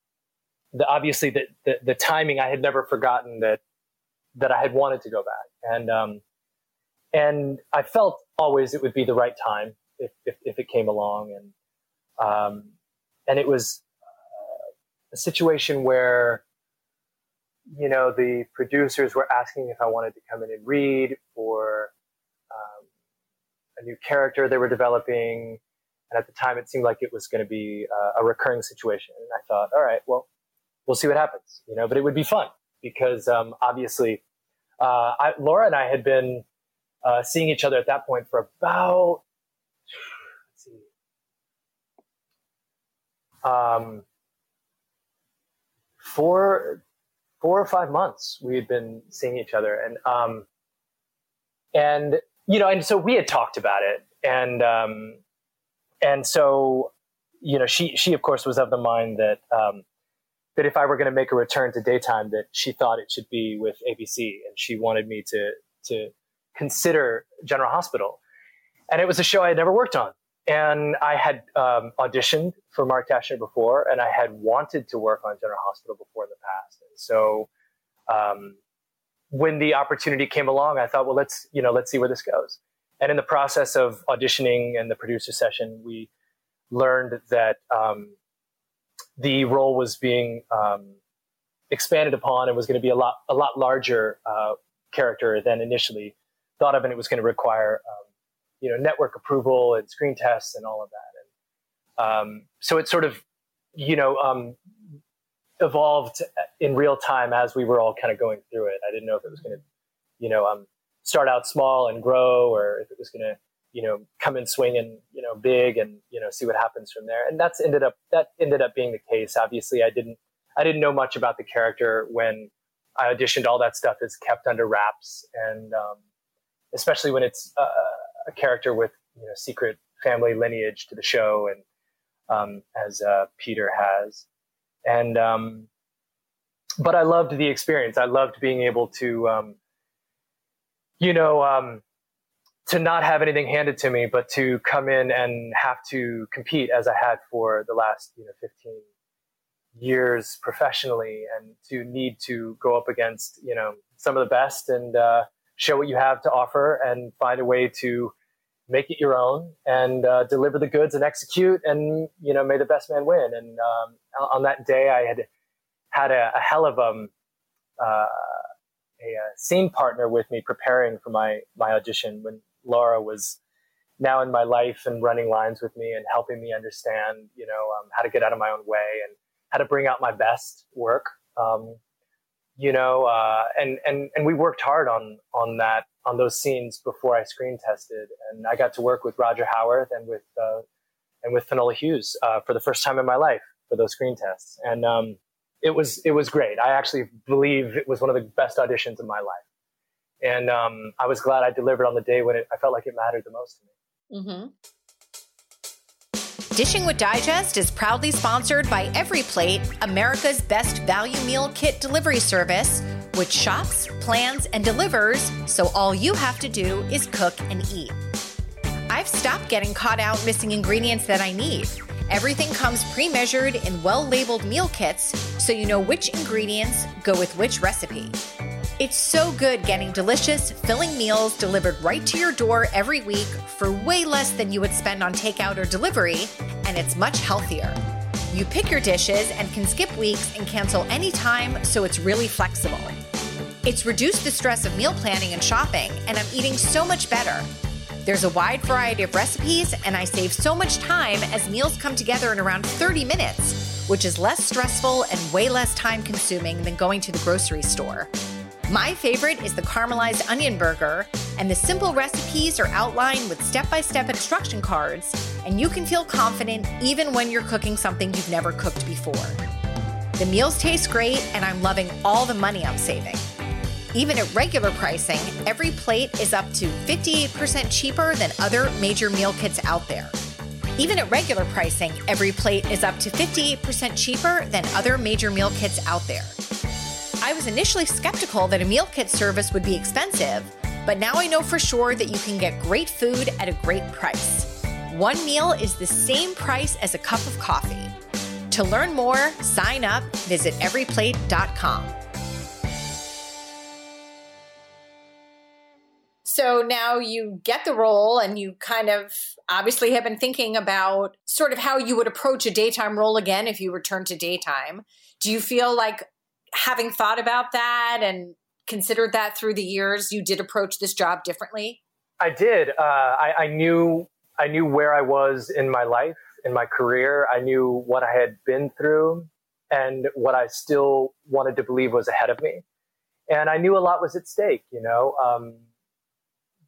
the, obviously the, the, the timing, I had never forgotten that that I had wanted to go back. And um, and I felt always it would be the right time if, if, if it came along. And, um, and it was uh, a situation where, you know, the producers were asking if I wanted to come in and read for um, a new character they were developing. And at the time, it seemed like it was going to be uh, a recurring situation. And I thought, all right, well, we'll see what happens, you know, but it would be fun because um, obviously uh, I, Laura and I had been uh, seeing each other at that point for about, let's see, um, four, Four or five months we had been seeing each other, and um, and you know, and so we had talked about it, and um, and so you know, she she of course was of the mind that um, that if I were going to make a return to daytime, that she thought it should be with A B C, and she wanted me to to consider General Hospital, and it was a show I had never worked on, and I had um, auditioned for Mark Tashner before, and I had wanted to work on General Hospital before in the past. So um, when the opportunity came along, I thought, well, let's, you know, let's see where this goes. And in the process of auditioning and the producer session, we learned that um, the role was being um, expanded upon and was going to be a lot a lot larger uh, character than initially thought of, and it was going to require um, you know network approval and screen tests and all of that. And um, so it sort of you know um, evolved in real time as we were all kind of going through it. I didn't know if it was going to you know um, start out small and grow, or if it was going to you know come in swinging you know big and you know see what happens from there. And that's ended up that ended up being the case. Obviously, I didn't. I didn't know much about the character when I auditioned. All that stuff is kept under wraps. And um, especially when it's uh, a character with you know, secret family lineage to the show, and um, as uh, Peter has. And, um, but I loved the experience. I loved being able to, um, you know, um, to not have anything handed to me, but to come in and have to compete as I had for the last, you know, fifteen years professionally, and to need to go up against, you know, some of the best and uh, show what you have to offer and find a way to make it your own and uh, deliver the goods and execute and, you know, may the best man win. And um, on that day, I had had a, a hell of um, uh, a, a scene partner with me preparing for my, my audition, when Laura was now in my life and running lines with me and helping me understand, you know, um, how to get out of my own way and how to bring out my best work, um, you know, uh, and, and, and we worked hard on, on that, on those scenes before I screen tested. And I got to work with Roger Howarth and with, uh, and with Finola Hughes, uh, for the first time in my life for those screen tests. And, um, it was, it was great. I actually believe it was one of the best auditions of my life. And, um, I was glad I delivered on the day when it, I felt like it mattered the most to me. Mm-hmm. Dishing with Digest is proudly sponsored by EveryPlate, America's best value meal kit delivery service, which shops, plans, and delivers, so all you have to do is cook and eat. I've stopped getting caught out missing ingredients that I need. Everything comes pre-measured in well-labeled meal kits, so you know which ingredients go with which recipe. It's so good getting delicious, filling meals delivered right to your door every week for way less than you would spend on takeout or delivery, and it's much healthier. You pick your dishes and can skip weeks and cancel anytime, so it's really flexible. It's reduced the stress of meal planning and shopping, and I'm eating so much better. There's a wide variety of recipes, and I save so much time as meals come together in around thirty minutes, which is less stressful and way less time-consuming than going to the grocery store. My favorite is the caramelized onion burger, and the simple recipes are outlined with step-by-step instruction cards, and you can feel confident even when you're cooking something you've never cooked before. The meals taste great, and I'm loving all the money I'm saving. Even at regular pricing, every plate is up to fifty-eight percent cheaper than other major meal kits out there. Even at regular pricing, every plate is up to fifty-eight percent cheaper than other major meal kits out there. I was initially skeptical that a meal kit service would be expensive, but now I know for sure that you can get great food at a great price. One meal is the same price as a cup of coffee. To learn more, sign up, visit every plate dot com. So now you get the role, and you kind of obviously have been thinking about sort of how you would approach a daytime role again if you return to daytime. Do you feel like, having thought about that and considered that through the years, you did approach this job differently? I did. Uh, I, I knew I knew where I was in my life, in my career. I knew what I had been through and what I still wanted to believe was ahead of me. And I knew a lot was at stake, you know. Um,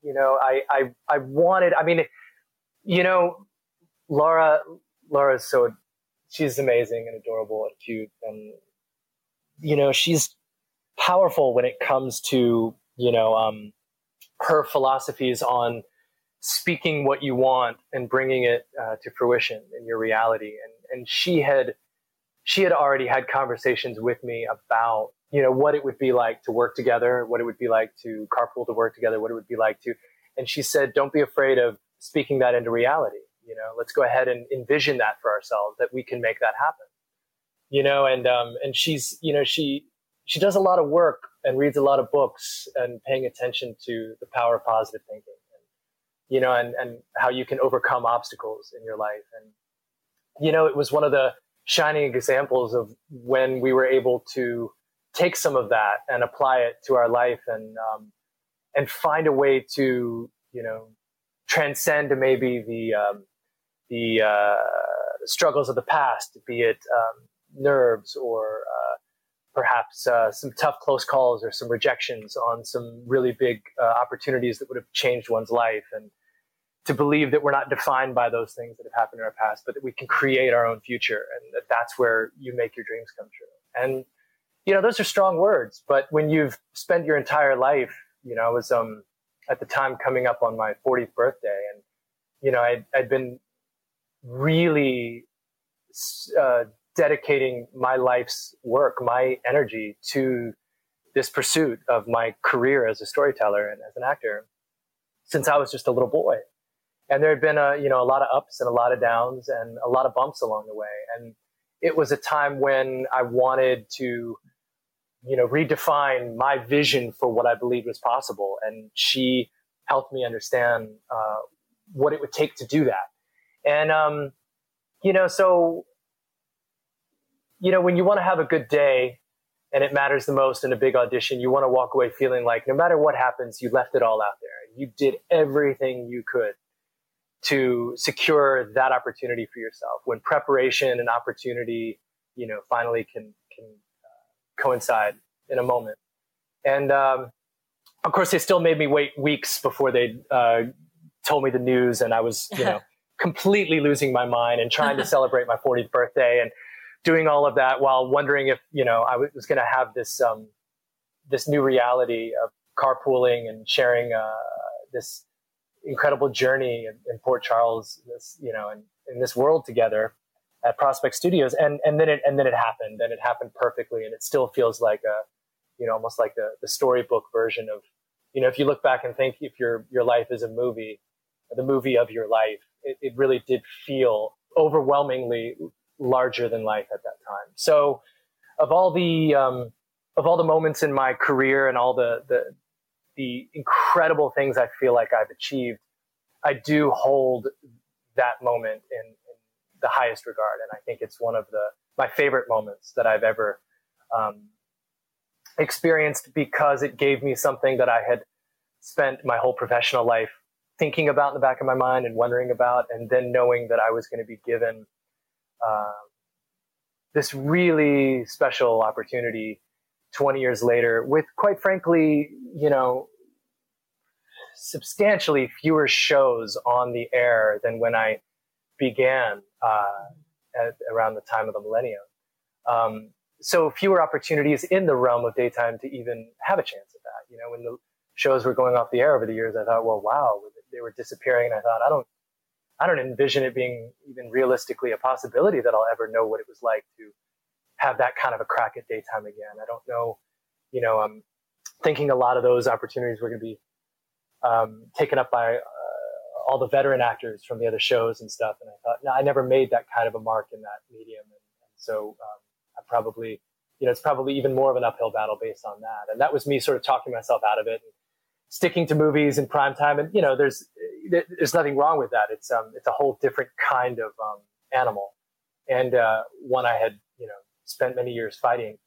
you know, I, I I wanted, I mean, you know, Laura, Laura's so, she's amazing and adorable and cute, and you know, she's powerful when it comes to, you know, um, her philosophies on speaking what you want and bringing it uh, to fruition in your reality. And, and she had, she had already had conversations with me about, you know, what it would be like to work together, what it would be like to carpool to work together, what it would be like to, and she said, don't be afraid of speaking that into reality. You know, let's go ahead and envision that for ourselves, that we can make that happen. You know, and, um, and she's, you know, she, she does a lot of work and reads a lot of books and paying attention to the power of positive thinking, and, you know, and, and how you can overcome obstacles in your life. And, you know, it was one of the shining examples of when we were able to take some of that and apply it to our life, and um, and find a way to, you know, transcend maybe the um, the uh, struggles of the past, be it um, nerves or uh, perhaps uh, some tough close calls or some rejections on some really big uh, opportunities that would have changed one's life, and to believe that we're not defined by those things that have happened in our past, but that we can create our own future, and that that's where you make your dreams come true. And, you know, those are strong words, but when you've spent your entire life, you know, I was, um, at the time coming up on my fortieth birthday, and, you know, I'd, I'd been really, uh, dedicating my life's work, my energy to this pursuit of my career as a storyteller and as an actor since I was just a little boy. And there had been a, you know, a lot of ups and a lot of downs and a lot of bumps along the way. And it was a time when I wanted to, you know, redefine my vision for what I believed was possible. And she helped me understand uh, what it would take to do that. And, um, you know, so, you know, when you want to have a good day and it matters the most in a big audition, you want to walk away feeling like no matter what happens, you left it all out there. You did everything you could to secure that opportunity for yourself. When preparation and opportunity, you know, finally can can uh, coincide in a moment. And um, of course, they still made me wait weeks before they uh, told me the news, and I was, you know, completely losing my mind and trying to celebrate my fortieth birthday and doing all of that while wondering if, you know, I was going to have this um, this new reality of carpooling and sharing uh, this incredible journey in, in Port Charles, this, you know, in, in this world together at Prospect Studios. And, and then it, and then it happened and it happened perfectly. And it still feels like a, you know, almost like the, the storybook version of, you know, if you look back and think if your, your life is a movie, the movie of your life, it, it really did feel overwhelmingly larger than life at that time. So of all the, um, of all the moments in my career and all the, the, the incredible things I feel like I've achieved, I do hold that moment in, in the highest regard. And I think it's one of the, my favorite moments that I've ever um, experienced, because it gave me something that I had spent my whole professional life thinking about in the back of my mind and wondering about. And then knowing that I was going to be given uh, this really special opportunity twenty years later, with quite frankly, you know, substantially fewer shows on the air than when I began uh, at around the time of the millennium. Um, so fewer opportunities in the realm of daytime to even have a chance at that. You know, when the shows were going off the air over the years, I thought, well, wow, they were disappearing. And I thought, I don't, I don't envision it being even realistically a possibility that I'll ever know what it was like to have that kind of a crack at daytime again. I don't know, you know, I'm thinking a lot of those opportunities were going to be um, taken up by uh, all the veteran actors from the other shows and stuff. And I thought, no, I never made that kind of a mark in that medium. And, and so um, I probably, you know, it's probably even more of an uphill battle based on that. And that was me sort of talking myself out of it and sticking to movies in prime time. And, you know, there's, there's nothing wrong with that. It's, um, it's a whole different kind of um, animal. And uh, one I had, you know, spent many years fighting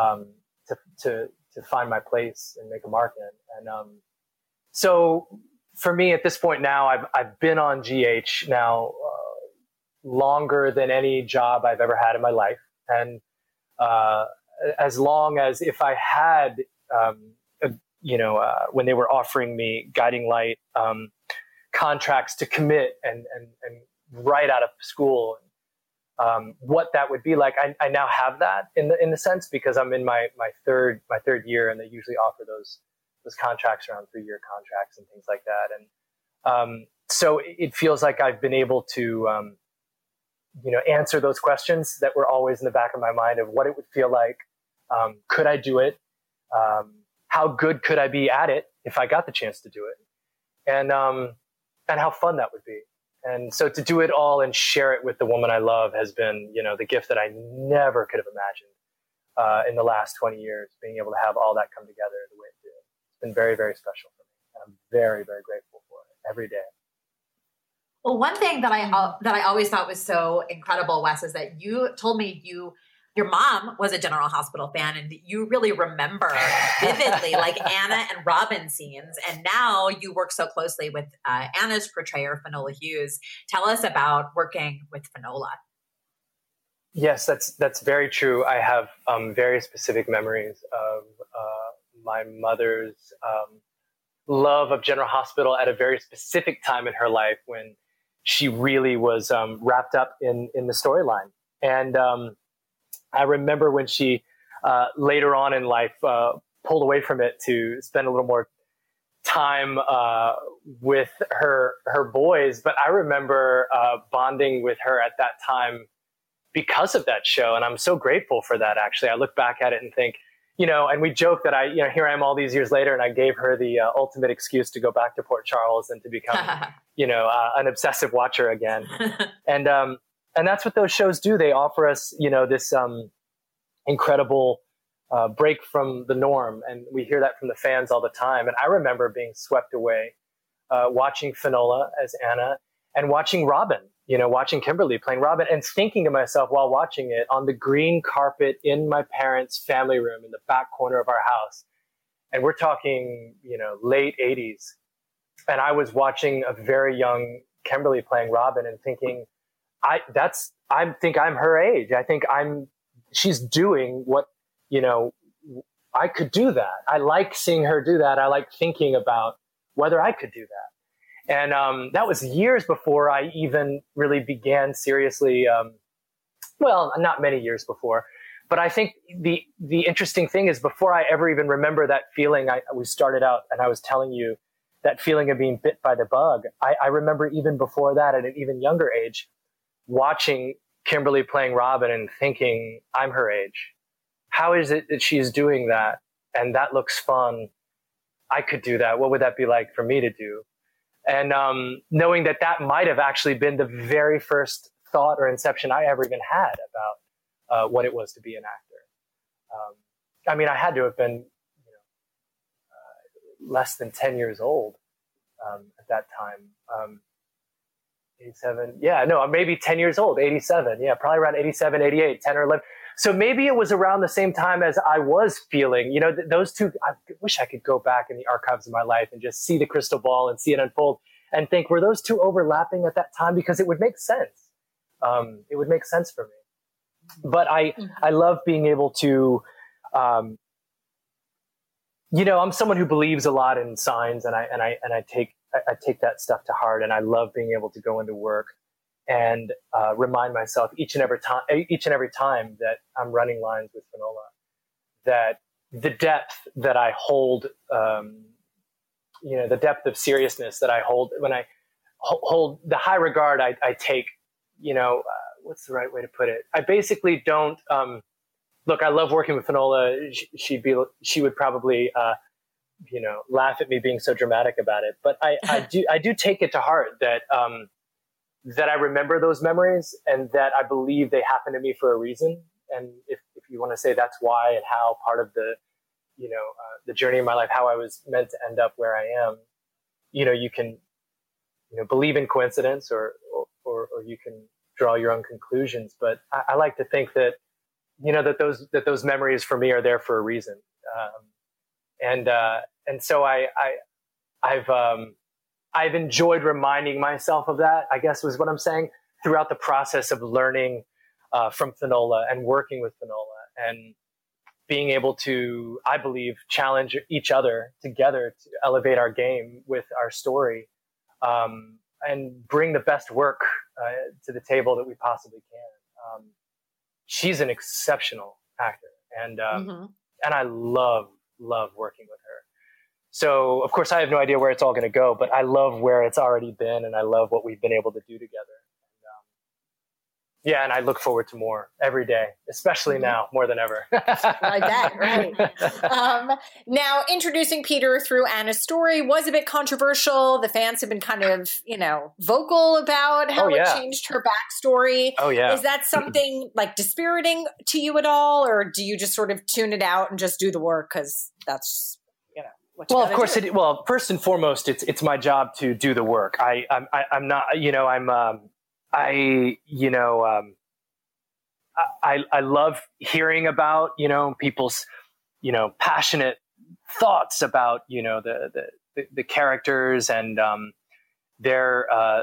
um, to, to to find my place and make a mark in. And um, so for me at this point now, I've I've been on G H now uh, longer than any job I've ever had in my life. And uh, as long as if I had, um, a, you know, uh, when they were offering me Guiding Light um, contracts to commit and, and, and right out of school, Um, what that would be like. I, I now have that in the, in the sense, because I'm in my, my third, my third year, and they usually offer those, those contracts around three year contracts and things like that. And, um, so it feels like I've been able to, um, you know, answer those questions that were always in the back of my mind of what it would feel like. Um, could I do it? Um, how good could I be at it if I got the chance to do it? And, um, and how fun that would be. And so to do it all and share it with the woman I love has been, you know, the gift that I never could have imagined uh, in the last twenty years, being able to have all that come together the way it did. It's been very, very special for me. And I'm very, very grateful for it every day. Well, one thing that I, that I always thought was so incredible, Wes, is that you told me you your mom was a General Hospital fan and you really remember vividly like Anna and Robin scenes. And now you work so closely with uh, Anna's portrayer, Finola Hughes. Tell us about working with Finola. Yes, that's that's very true. I have um, very specific memories of uh, my mother's um, love of General Hospital at a very specific time in her life when she really was um, wrapped up in, in the storyline. And um, I remember when she uh, later on in life uh, pulled away from it to spend a little more time uh, with her her boys. But I remember uh, bonding with her at that time because of that show. And I'm so grateful for that, actually. I look back at it and think, you know, and we joke that I, you know, here I am all these years later, and I gave her the uh, ultimate excuse to go back to Port Charles and to become, you know, uh, an obsessive watcher again. And, um, and that's what those shows do. They offer us, you know, this um, incredible uh, break from the norm. And we hear that from the fans all the time. And I remember being swept away, uh, watching Finola as Anna and watching Robin, you know, watching Kimberly playing Robin and thinking to myself while watching it on the green carpet in my parents' family room in the back corner of our house. And we're talking, you know, late eighties. And I was watching a very young Kimberly playing Robin and thinking, I that's, I think I'm her age. I think I'm, she's doing what, you know, I could do that. I like seeing her do that. I like thinking about whether I could do that. And um, that was years before I even really began seriously. Um, well, not many years before, but I think the the interesting thing is before I ever even remember that feeling, I, we started out and I was telling you that feeling of being bit by the bug. I, I remember even before that at an even younger age, watching Kimberly playing Robin and thinking, I'm her age. How is it that she's doing that? And that looks fun. I could do that. What would that be like for me to do? And um, knowing that that might have actually been the very first thought or inception I ever even had about uh, what it was to be an actor. Um, I mean, I had to have been you know, uh, less than ten years old um, at that time. Um, eighty-seven, yeah, no, maybe ten years old, eighty-seven. Yeah, probably around eighty-seven, eighty-eight, ten or eleven. So maybe it was around the same time as I was feeling, you know, th- those two, I wish I could go back in the archives of my life and just see the crystal ball and see it unfold and think, were those two overlapping at that time? Because it would make sense. Um, it would make sense for me. But I, I love being able to, um, you know, I'm someone who believes a lot in signs and I, and I, and I take, I, I take that stuff to heart, and I love being able to go into work and uh, remind myself each and every time, each and every time that I'm running lines with Finola, that the depth that I hold, um, you know, the depth of seriousness that I hold when I hold the high regard I, I take, you know, uh, what's the right way to put it? I basically don't um, look. I love working with Finola. She, she'd be, she would probably, uh, you know, laugh at me being so dramatic about it. But I, I do, I do take it to heart that. Um, that I remember those memories and that I believe they happen to me for a reason. And if, if you want to say that's why and how part of the, you know, uh, the journey of my life, how I was meant to end up where I am, you know, you can, you know, believe in coincidence or, or, or you can draw your own conclusions. But I, I like to think that, you know, that those, that those memories for me are there for a reason. Um, and, uh, and so I, I, I've, um, I've enjoyed reminding myself of that, I guess was what I'm saying, throughout the process of learning uh, from Finola and working with Finola and being able to, I believe, challenge each other together to elevate our game with our story um, and bring the best work uh, to the table that we possibly can. Um, she's an exceptional actor, and um, mm-hmm. and I love, love working with her. So, of course, I have no idea where it's all going to go, but I love where it's already been, and I love what we've been able to do together. And, um, yeah, and I look forward to more every day, especially mm-hmm. now, more than ever. I bet, right. Um, now, introducing Peter through Anna's story was a bit controversial. The fans have been kind of, you know, vocal about how oh, yeah. it changed her backstory. Oh, yeah. Is that something, like, dispiriting to you at all, or do you just sort of tune it out and just do the work because that's... Well, of course. It, well, first and foremost, it's it's my job to do the work. I I'm I, I'm not you know I'm um, I you know um, I, I love hearing about, you know, people's, you know, passionate thoughts about, you know, the, the, the characters and um, their, uh,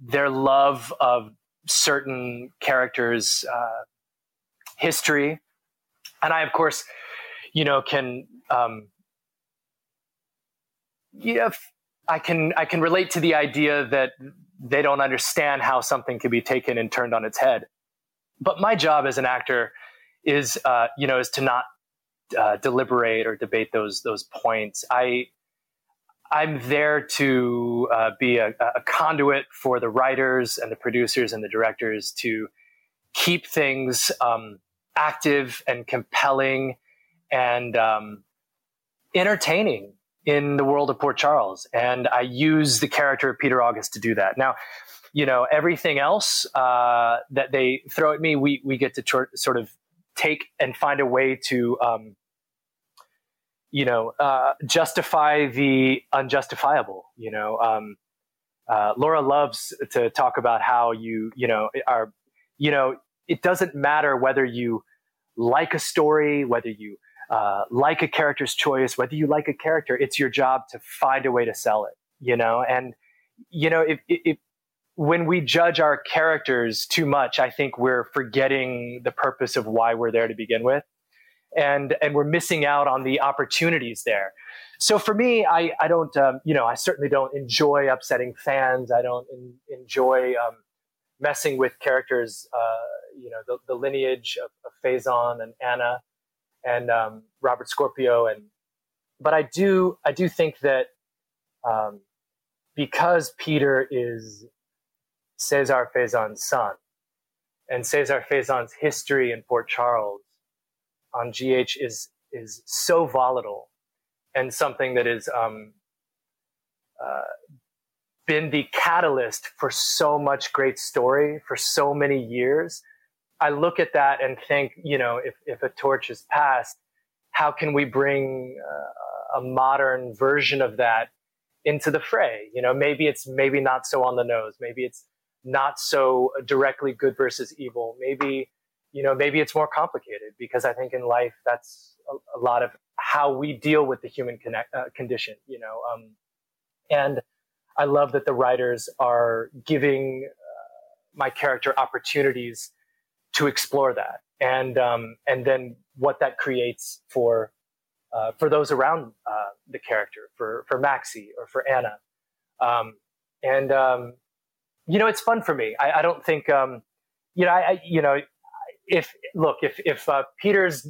their love of certain characters' uh, history. And I, of course, you know, can, um, yeah, I can, I can relate to the idea that they don't understand how something can be taken and turned on its head. But my job as an actor is, uh, you know, is to not uh, deliberate or debate those those points. I I'm there to uh, be a, a conduit for the writers and the producers and the directors to keep things um, active and compelling and um, entertaining in the world of Port Charles. And I use the character of Peter August to do that. Now, you know, everything else uh, that they throw at me, we we get to tr- sort of take and find a way to, um, you know, uh, justify the unjustifiable. You know, um, uh, Laura loves to talk about how you, you know, are, you know, it doesn't matter whether you like a story, whether you uh, like a character's choice, whether you like a character. It's your job to find a way to sell it. You know, and you know if if when we judge our characters too much, I think we're forgetting the purpose of why we're there to begin with. And, and we're missing out on the opportunities there. So for me, I, I don't, um, you know, I certainly don't enjoy upsetting fans. I don't in, enjoy um, messing with characters, uh, you know, the, the lineage of, of Faison and Anna and um, Robert Scorpio. And, but I do, I do think that um, because Peter is Cesar Faison's son, and Cesar Faison's history in Port Charles on G H is is so volatile, and something that has um, uh, been the catalyst for so much great story for so many years. I look at that and think, you know, if if a torch is passed, how can we bring uh, a modern version of that into the fray? You know, maybe it's maybe not so on the nose. Maybe it's not so directly good versus evil. Maybe, you know, maybe it's more complicated, because I think in life, that's a, a lot of how we deal with the human connect, uh, condition, you know? Um, and I love that the writers are giving uh, my character opportunities to explore that. And, um, and then what that creates for, uh, for those around uh, the character, for, for Maxie or for Anna. Um, and, um, You know, it's fun for me. I, I don't think, um, you know, I, I, you know, if look, if if uh, Peter's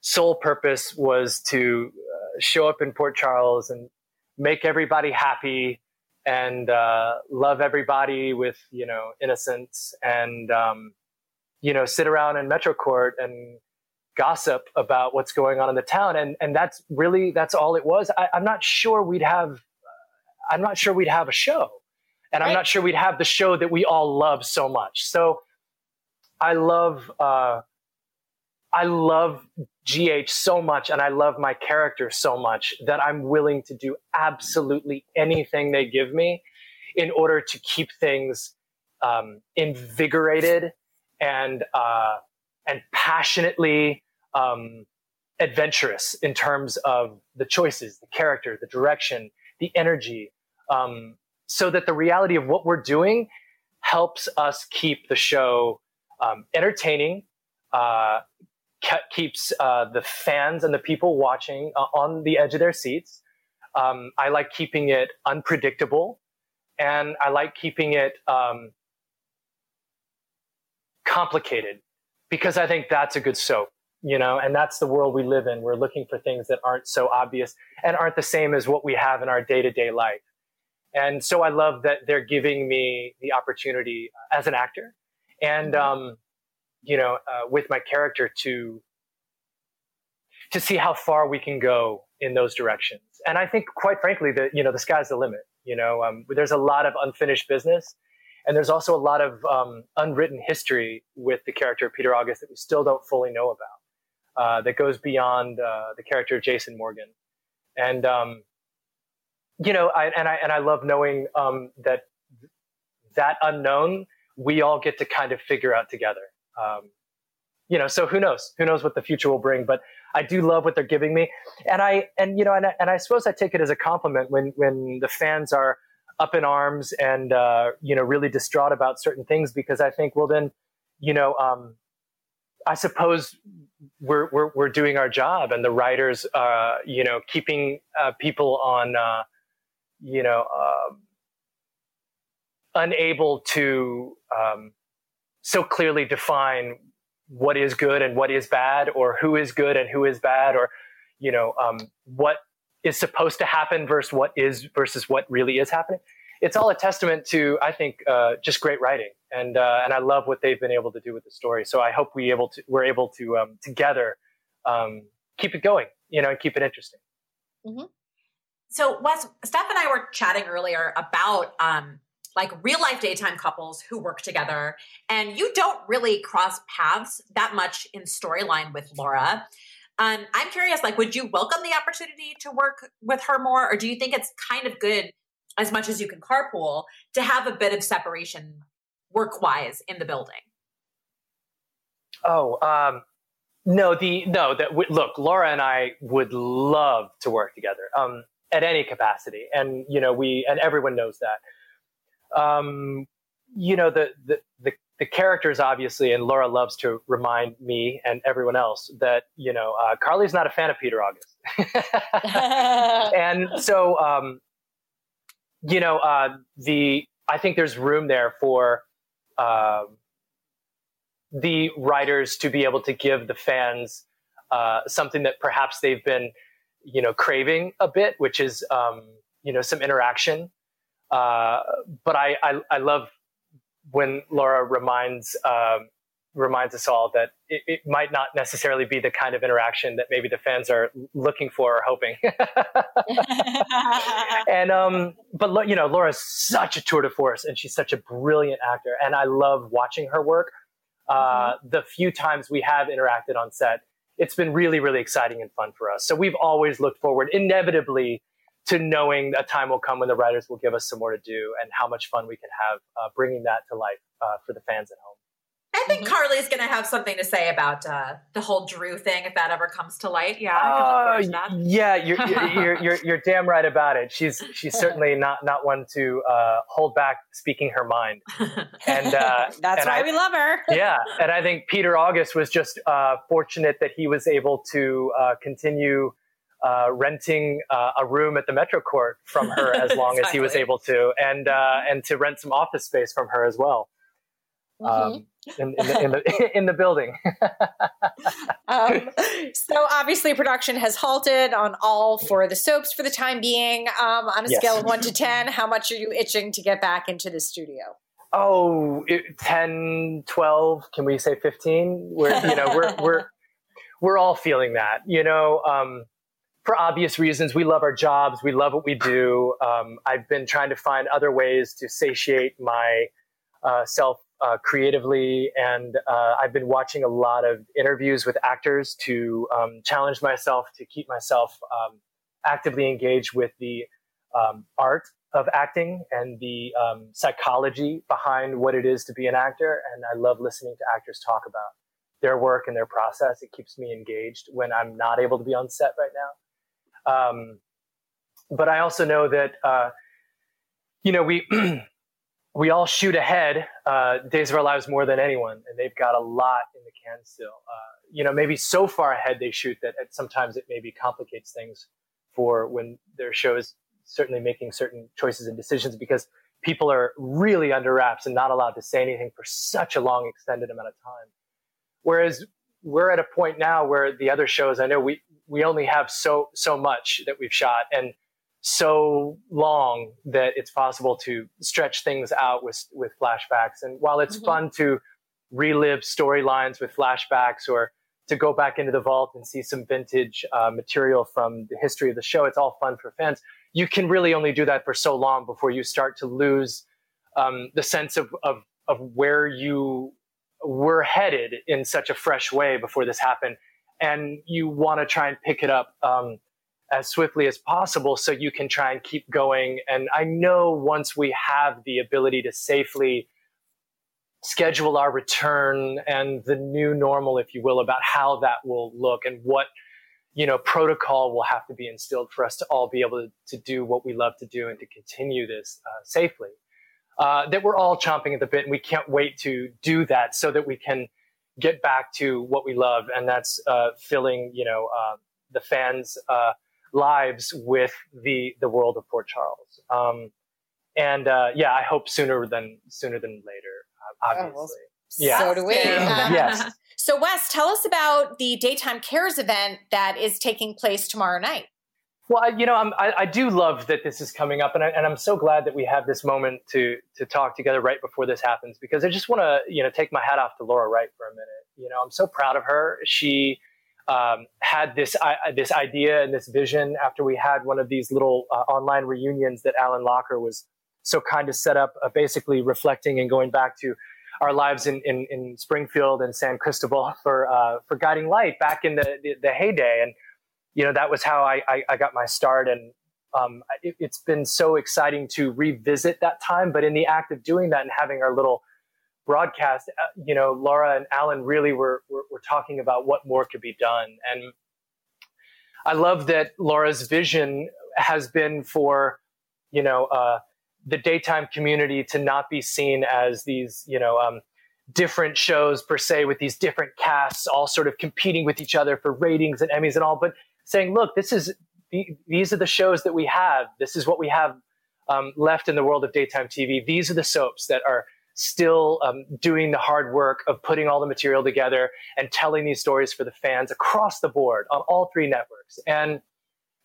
sole purpose was to uh, show up in Port Charles and make everybody happy and uh, love everybody with, you know, innocence and, um, you know, sit around in Metro Court and gossip about what's going on in the town, and and that's really that's all it was. I, I'm not sure we'd have, I'm not sure we'd have a show. And I'm right. not sure we'd have the show that we all love so much. So I love, uh, I love G H so much, and I love my character so much that I'm willing to do absolutely anything they give me in order to keep things um, invigorated and uh, and passionately um, adventurous in terms of the choices, the character, the direction, the energy. Um, So that the reality of what we're doing helps us keep the show um, entertaining, uh, ke- keeps uh, the fans and the people watching uh, on the edge of their seats. Um, I like keeping it unpredictable, and I like keeping it um, complicated, because I think that's a good soap, you know, and that's the world we live in. We're looking for things that aren't so obvious and aren't the same as what we have in our day-to-day life. And so I love that they're giving me the opportunity as an actor and, um, you know, uh, with my character to, to see how far we can go in those directions. And I think, quite frankly, that, you know, the sky's the limit. You know, um, there's a lot of unfinished business, and there's also a lot of um, unwritten history with the character of Peter August that we still don't fully know about, uh, that goes beyond uh, the character of Jason Morgan. And, um, You know, I, and I and I love knowing um, that that unknown we all get to kind of figure out together. Um, you know, so who knows? Who knows what the future will bring? But I do love what they're giving me, and I and you know, and I, and I suppose I take it as a compliment when when the fans are up in arms and uh, you know, really distraught about certain things, because I think, well, then, you know, um, I suppose we're, we're we're doing our job, and the writers, uh, you know, keeping uh, people on, uh, you know, uh, unable to um, so clearly define what is good and what is bad, or who is good and who is bad, or, you know, um, what is supposed to happen versus what is versus what really is happening. It's all a testament to, I think, uh, just great writing. And, uh, and I love what they've been able to do with the story. So I hope we able to, we're able to, um, together, um, keep it going, you know, and keep it interesting. Mm-hmm. So Wes, Steph and I were chatting earlier about, um, like real life daytime couples who work together, and you don't really cross paths that much in storyline with Laura. Um, I'm curious, like, would you welcome the opportunity to work with her more? Or do you think it's kind of good, as much as you can carpool, to have a bit of separation work-wise in the building? Oh, um, no, the, no, that w- look, Laura and I would love to work together, um, at any capacity. And, you know, we, and everyone knows that. Um, you know, the, the, the, the characters, obviously, and Laura loves to remind me and everyone else that, you know, uh, Carly's not a fan of Peter August. And so, um, you know, uh, the, I think there's room there for, uh, the writers to be able to give the fans, uh, something that perhaps they've been, you know, craving a bit, which is, um, you know, some interaction. Uh, but I, I, I love when Laura reminds, um, reminds us all that it, it might not necessarily be the kind of interaction that maybe the fans are looking for or hoping. And, um, but you know, Laura's such a tour de force, and she's such a brilliant actor, and I love watching her work. Uh, mm-hmm. The few times we have interacted on set, it's been really, really exciting and fun for us. So we've always looked forward inevitably to knowing a time will come when the writers will give us some more to do, and how much fun we can have, uh, bringing that to life, uh, for the fans at home. I think mm-hmm. Carly's going to have something to say about uh, the whole Drew thing if that ever comes to light. Yeah, uh, yeah, you're you're, you're you're damn right about it. She's she's certainly not not one to uh, hold back speaking her mind, and uh, that's and why I, we love her. Yeah, and I think Peter August was just uh, fortunate that he was able to uh, continue uh, renting uh, a room at the Metro Court from her as long exactly. as he was able to, and uh, and to rent some office space from her as well. Mm-hmm. Um, In, in, the, in, the, in the building. um, so obviously production has halted on all four of the soaps for the time being. Um, on a yes. scale of one to ten, how much are you itching to get back into the studio? Oh, it, ten, twelve, can we say fifteen? We're, you know, we're, we're, we're all feeling that, you know, um, for obvious reasons. We love our jobs. We love what we do. Um, I've been trying to find other ways to satiate my uh, self, Uh, creatively, and uh, I've been watching a lot of interviews with actors to um, challenge myself, to keep myself um, actively engaged with the um, art of acting and the um, psychology behind what it is to be an actor. And I love listening to actors talk about their work and their process. It keeps me engaged when I'm not able to be on set right now. Um, but I also know that, uh, you know, we... We all shoot ahead, uh, Days of Our Lives more than anyone, and they've got a lot in the can still. Uh, you know, maybe so far ahead they shoot that it, sometimes it maybe complicates things for when their show is certainly making certain choices and decisions, because people are really under wraps and not allowed to say anything for such a long extended amount of time. Whereas we're at a point now where the other shows, I know we, we only have so, so much that we've shot, and so long that it's possible to stretch things out with with flashbacks. And while it's mm-hmm. fun to relive storylines with flashbacks, or to go back into the vault and see some vintage uh, material from the history of the show, it's all fun for fans. You can really only do that for so long before you start to lose um, the sense of, of of where you were headed in such a fresh way before this happened. And you want to try and pick it up um, as swiftly as possible, so you can try and keep going. And I know once we have the ability to safely schedule our return and the new normal, if you will, about how that will look and what, you know, protocol will have to be instilled for us to all be able to, to do what we love to do and to continue this uh, safely, uh, that we're all chomping at the bit. And we can't wait to do that so that we can get back to what we love. And that's uh, filling, you know, uh, the fans' uh, lives with the, the world of Port Charles. Um, and uh, yeah, I hope sooner than sooner than later. Obviously. Oh, well, yeah. So do we. Yeah. Yes. So Wes, tell us about the Daytime Cares event that is taking place tomorrow night. Well, I, you know, I'm, I, I do love that this is coming up, and, I, and I'm so glad that we have this moment to to talk together right before this happens, because I just want to, you know, take my hat off to Laura Wright for a minute. You know, I'm so proud of her. She um, had this I, this idea and this vision after we had one of these little uh, online reunions that Alan Locker was so kind of set up, uh, basically reflecting and going back to our lives in, in, in Springfield and San Cristobal for uh, for Guiding Light back in the, the, the heyday. And, you know, that was how I, I, I got my start. And um, it, it's been so exciting to revisit that time. But in the act of doing that and having our little broadcast, uh, you know, Laura and Alan really were, were, were talking about what more could be done. And I love that Laura's vision has been for, you know, uh, the daytime community to not be seen as these, you know, um, different shows per se with these different casts, all sort of competing with each other for ratings and Emmys and all, but saying, look, this is, these are the shows that we have. This is what we have um, left in the world of daytime T V. These are the soaps that are still um, doing the hard work of putting all the material together and telling these stories for the fans across the board on all three networks. And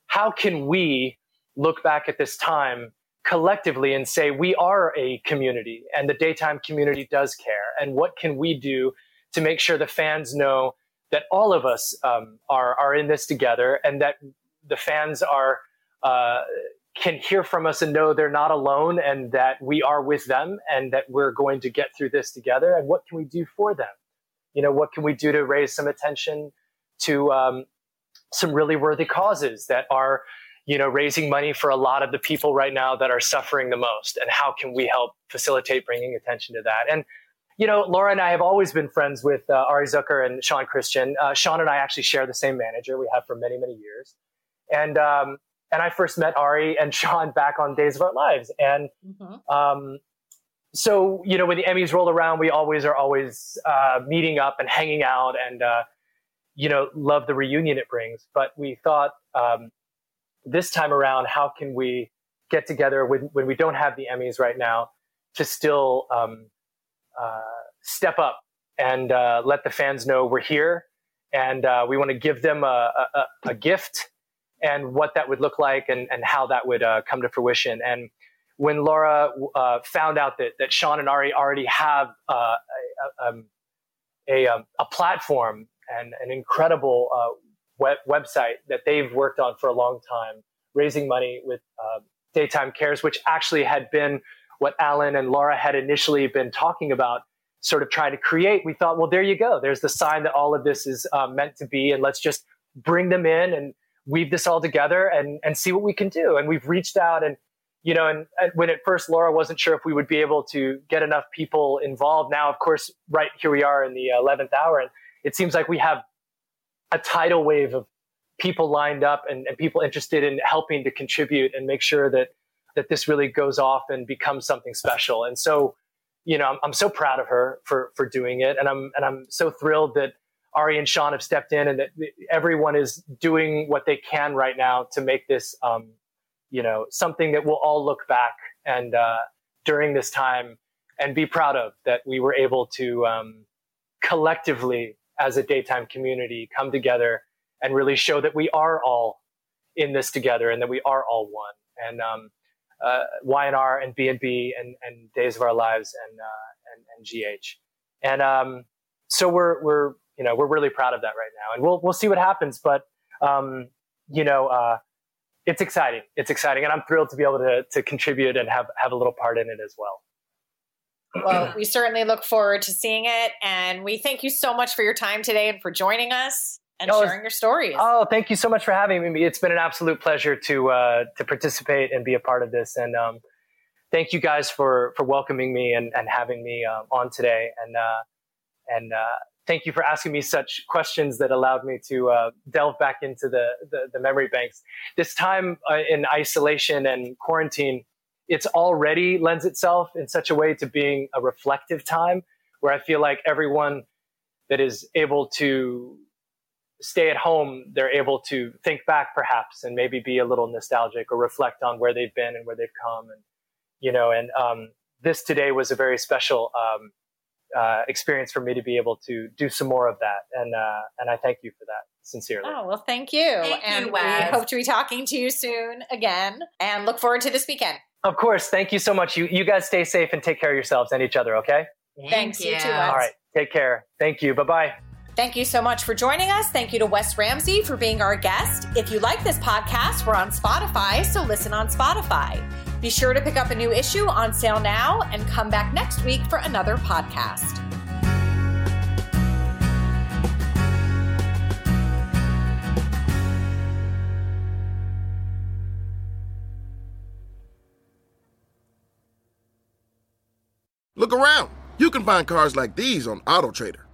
how can we look back at this time collectively and say, we are a community and the daytime community does care. And what can we do to make sure the fans know that all of us um, are, are in this together, and that the fans are, uh, can hear from us and know they're not alone, and that we are with them, and that we're going to get through this together. And what can we do for them? You know, what can we do to raise some attention to um, some really worthy causes that are, you know, raising money for a lot of the people right now that are suffering the most, and how can we help facilitate bringing attention to that? And, you know, Laura and I have always been friends with uh, Ari Zucker and Sean Christian. Uh, Sean and I actually share the same manager. We have for many, many years. And um, and I first met Ari and Sean back on Days of Our Lives. And mm-hmm. um, so, you know, when the Emmys roll around, we always are always uh, meeting up and hanging out, and, uh, you know, love the reunion it brings. But we thought, um, this time around, how can we get together when, when we don't have the Emmys right now to still um, uh, step up and uh, let the fans know we're here, and uh, we want to give them a, a, a gift, and what that would look like, and, and how that would uh, come to fruition. And when Laura uh, found out that, that Sean and Ari already have uh, a, a, a, a platform and an incredible uh Web- website that they've worked on for a long time, raising money with uh, Daytime Cares, which actually had been what Alan and Laura had initially been talking about, sort of trying to create. We thought, well, there you go. There's the sign that all of this is uh, meant to be, and let's just bring them in and weave this all together and, and see what we can do. And we've reached out, and, you know, and, and when at first Laura wasn't sure if we would be able to get enough people involved. Now, of course, right here we are in the eleventh hour, and it seems like we have a tidal wave of people lined up and, and people interested in helping to contribute and make sure that, that this really goes off and becomes something special. And so, you know, I'm, I'm so proud of her for, for doing it. And I'm, and I'm so thrilled that Ari and Sean have stepped in, and that everyone is doing what they can right now to make this, um, you know, something that we'll all look back and, uh, during this time and be proud of, that we were able to, um, collectively, as a daytime community, come together and really show that we are all in this together, and that we are all one. And um, uh, Y and R and B and B and, and Days of Our Lives and uh, and, and G H. And um, so we're we're you know we're really proud of that right now, and we'll we'll see what happens. But um, you know uh, it's exciting. It's exciting, and I'm thrilled to be able to to contribute and have have a little part in it as well. Well, we certainly look forward to seeing it. And we thank you so much for your time today and for joining us and oh, sharing your stories. Oh, thank you so much for having me. It's been an absolute pleasure to uh, to participate and be a part of this. And um, thank you guys for, for welcoming me and, and having me um, on today. And, uh, and, uh, thank you for asking me such questions that allowed me to uh, delve back into the, the, the memory banks. This time uh, in isolation and quarantine, it's already lends itself in such a way to being a reflective time where I feel like everyone that is able to stay at home, they're able to think back perhaps and maybe be a little nostalgic or reflect on where they've been and where they've come. And, you know, and um, this today was a very special um, Uh, experience for me to be able to do some more of that, and uh, and I thank you for that sincerely. Oh well, thank you, thank and you, Wes. We hope to be talking to you soon again, and look forward to this weekend. Of course, thank you so much. You you guys stay safe and take care of yourselves and each other. Okay. Thank Thanks you. you too, Wes. All right, take care. Thank you. Bye bye. Thank you so much for joining us. Thank you to Wes Ramsey for being our guest. If you like this podcast, we're on Spotify, so listen on Spotify. Be sure to pick up a new issue on sale now and come back next week for another podcast. Look around. You can find cars like these on AutoTrader.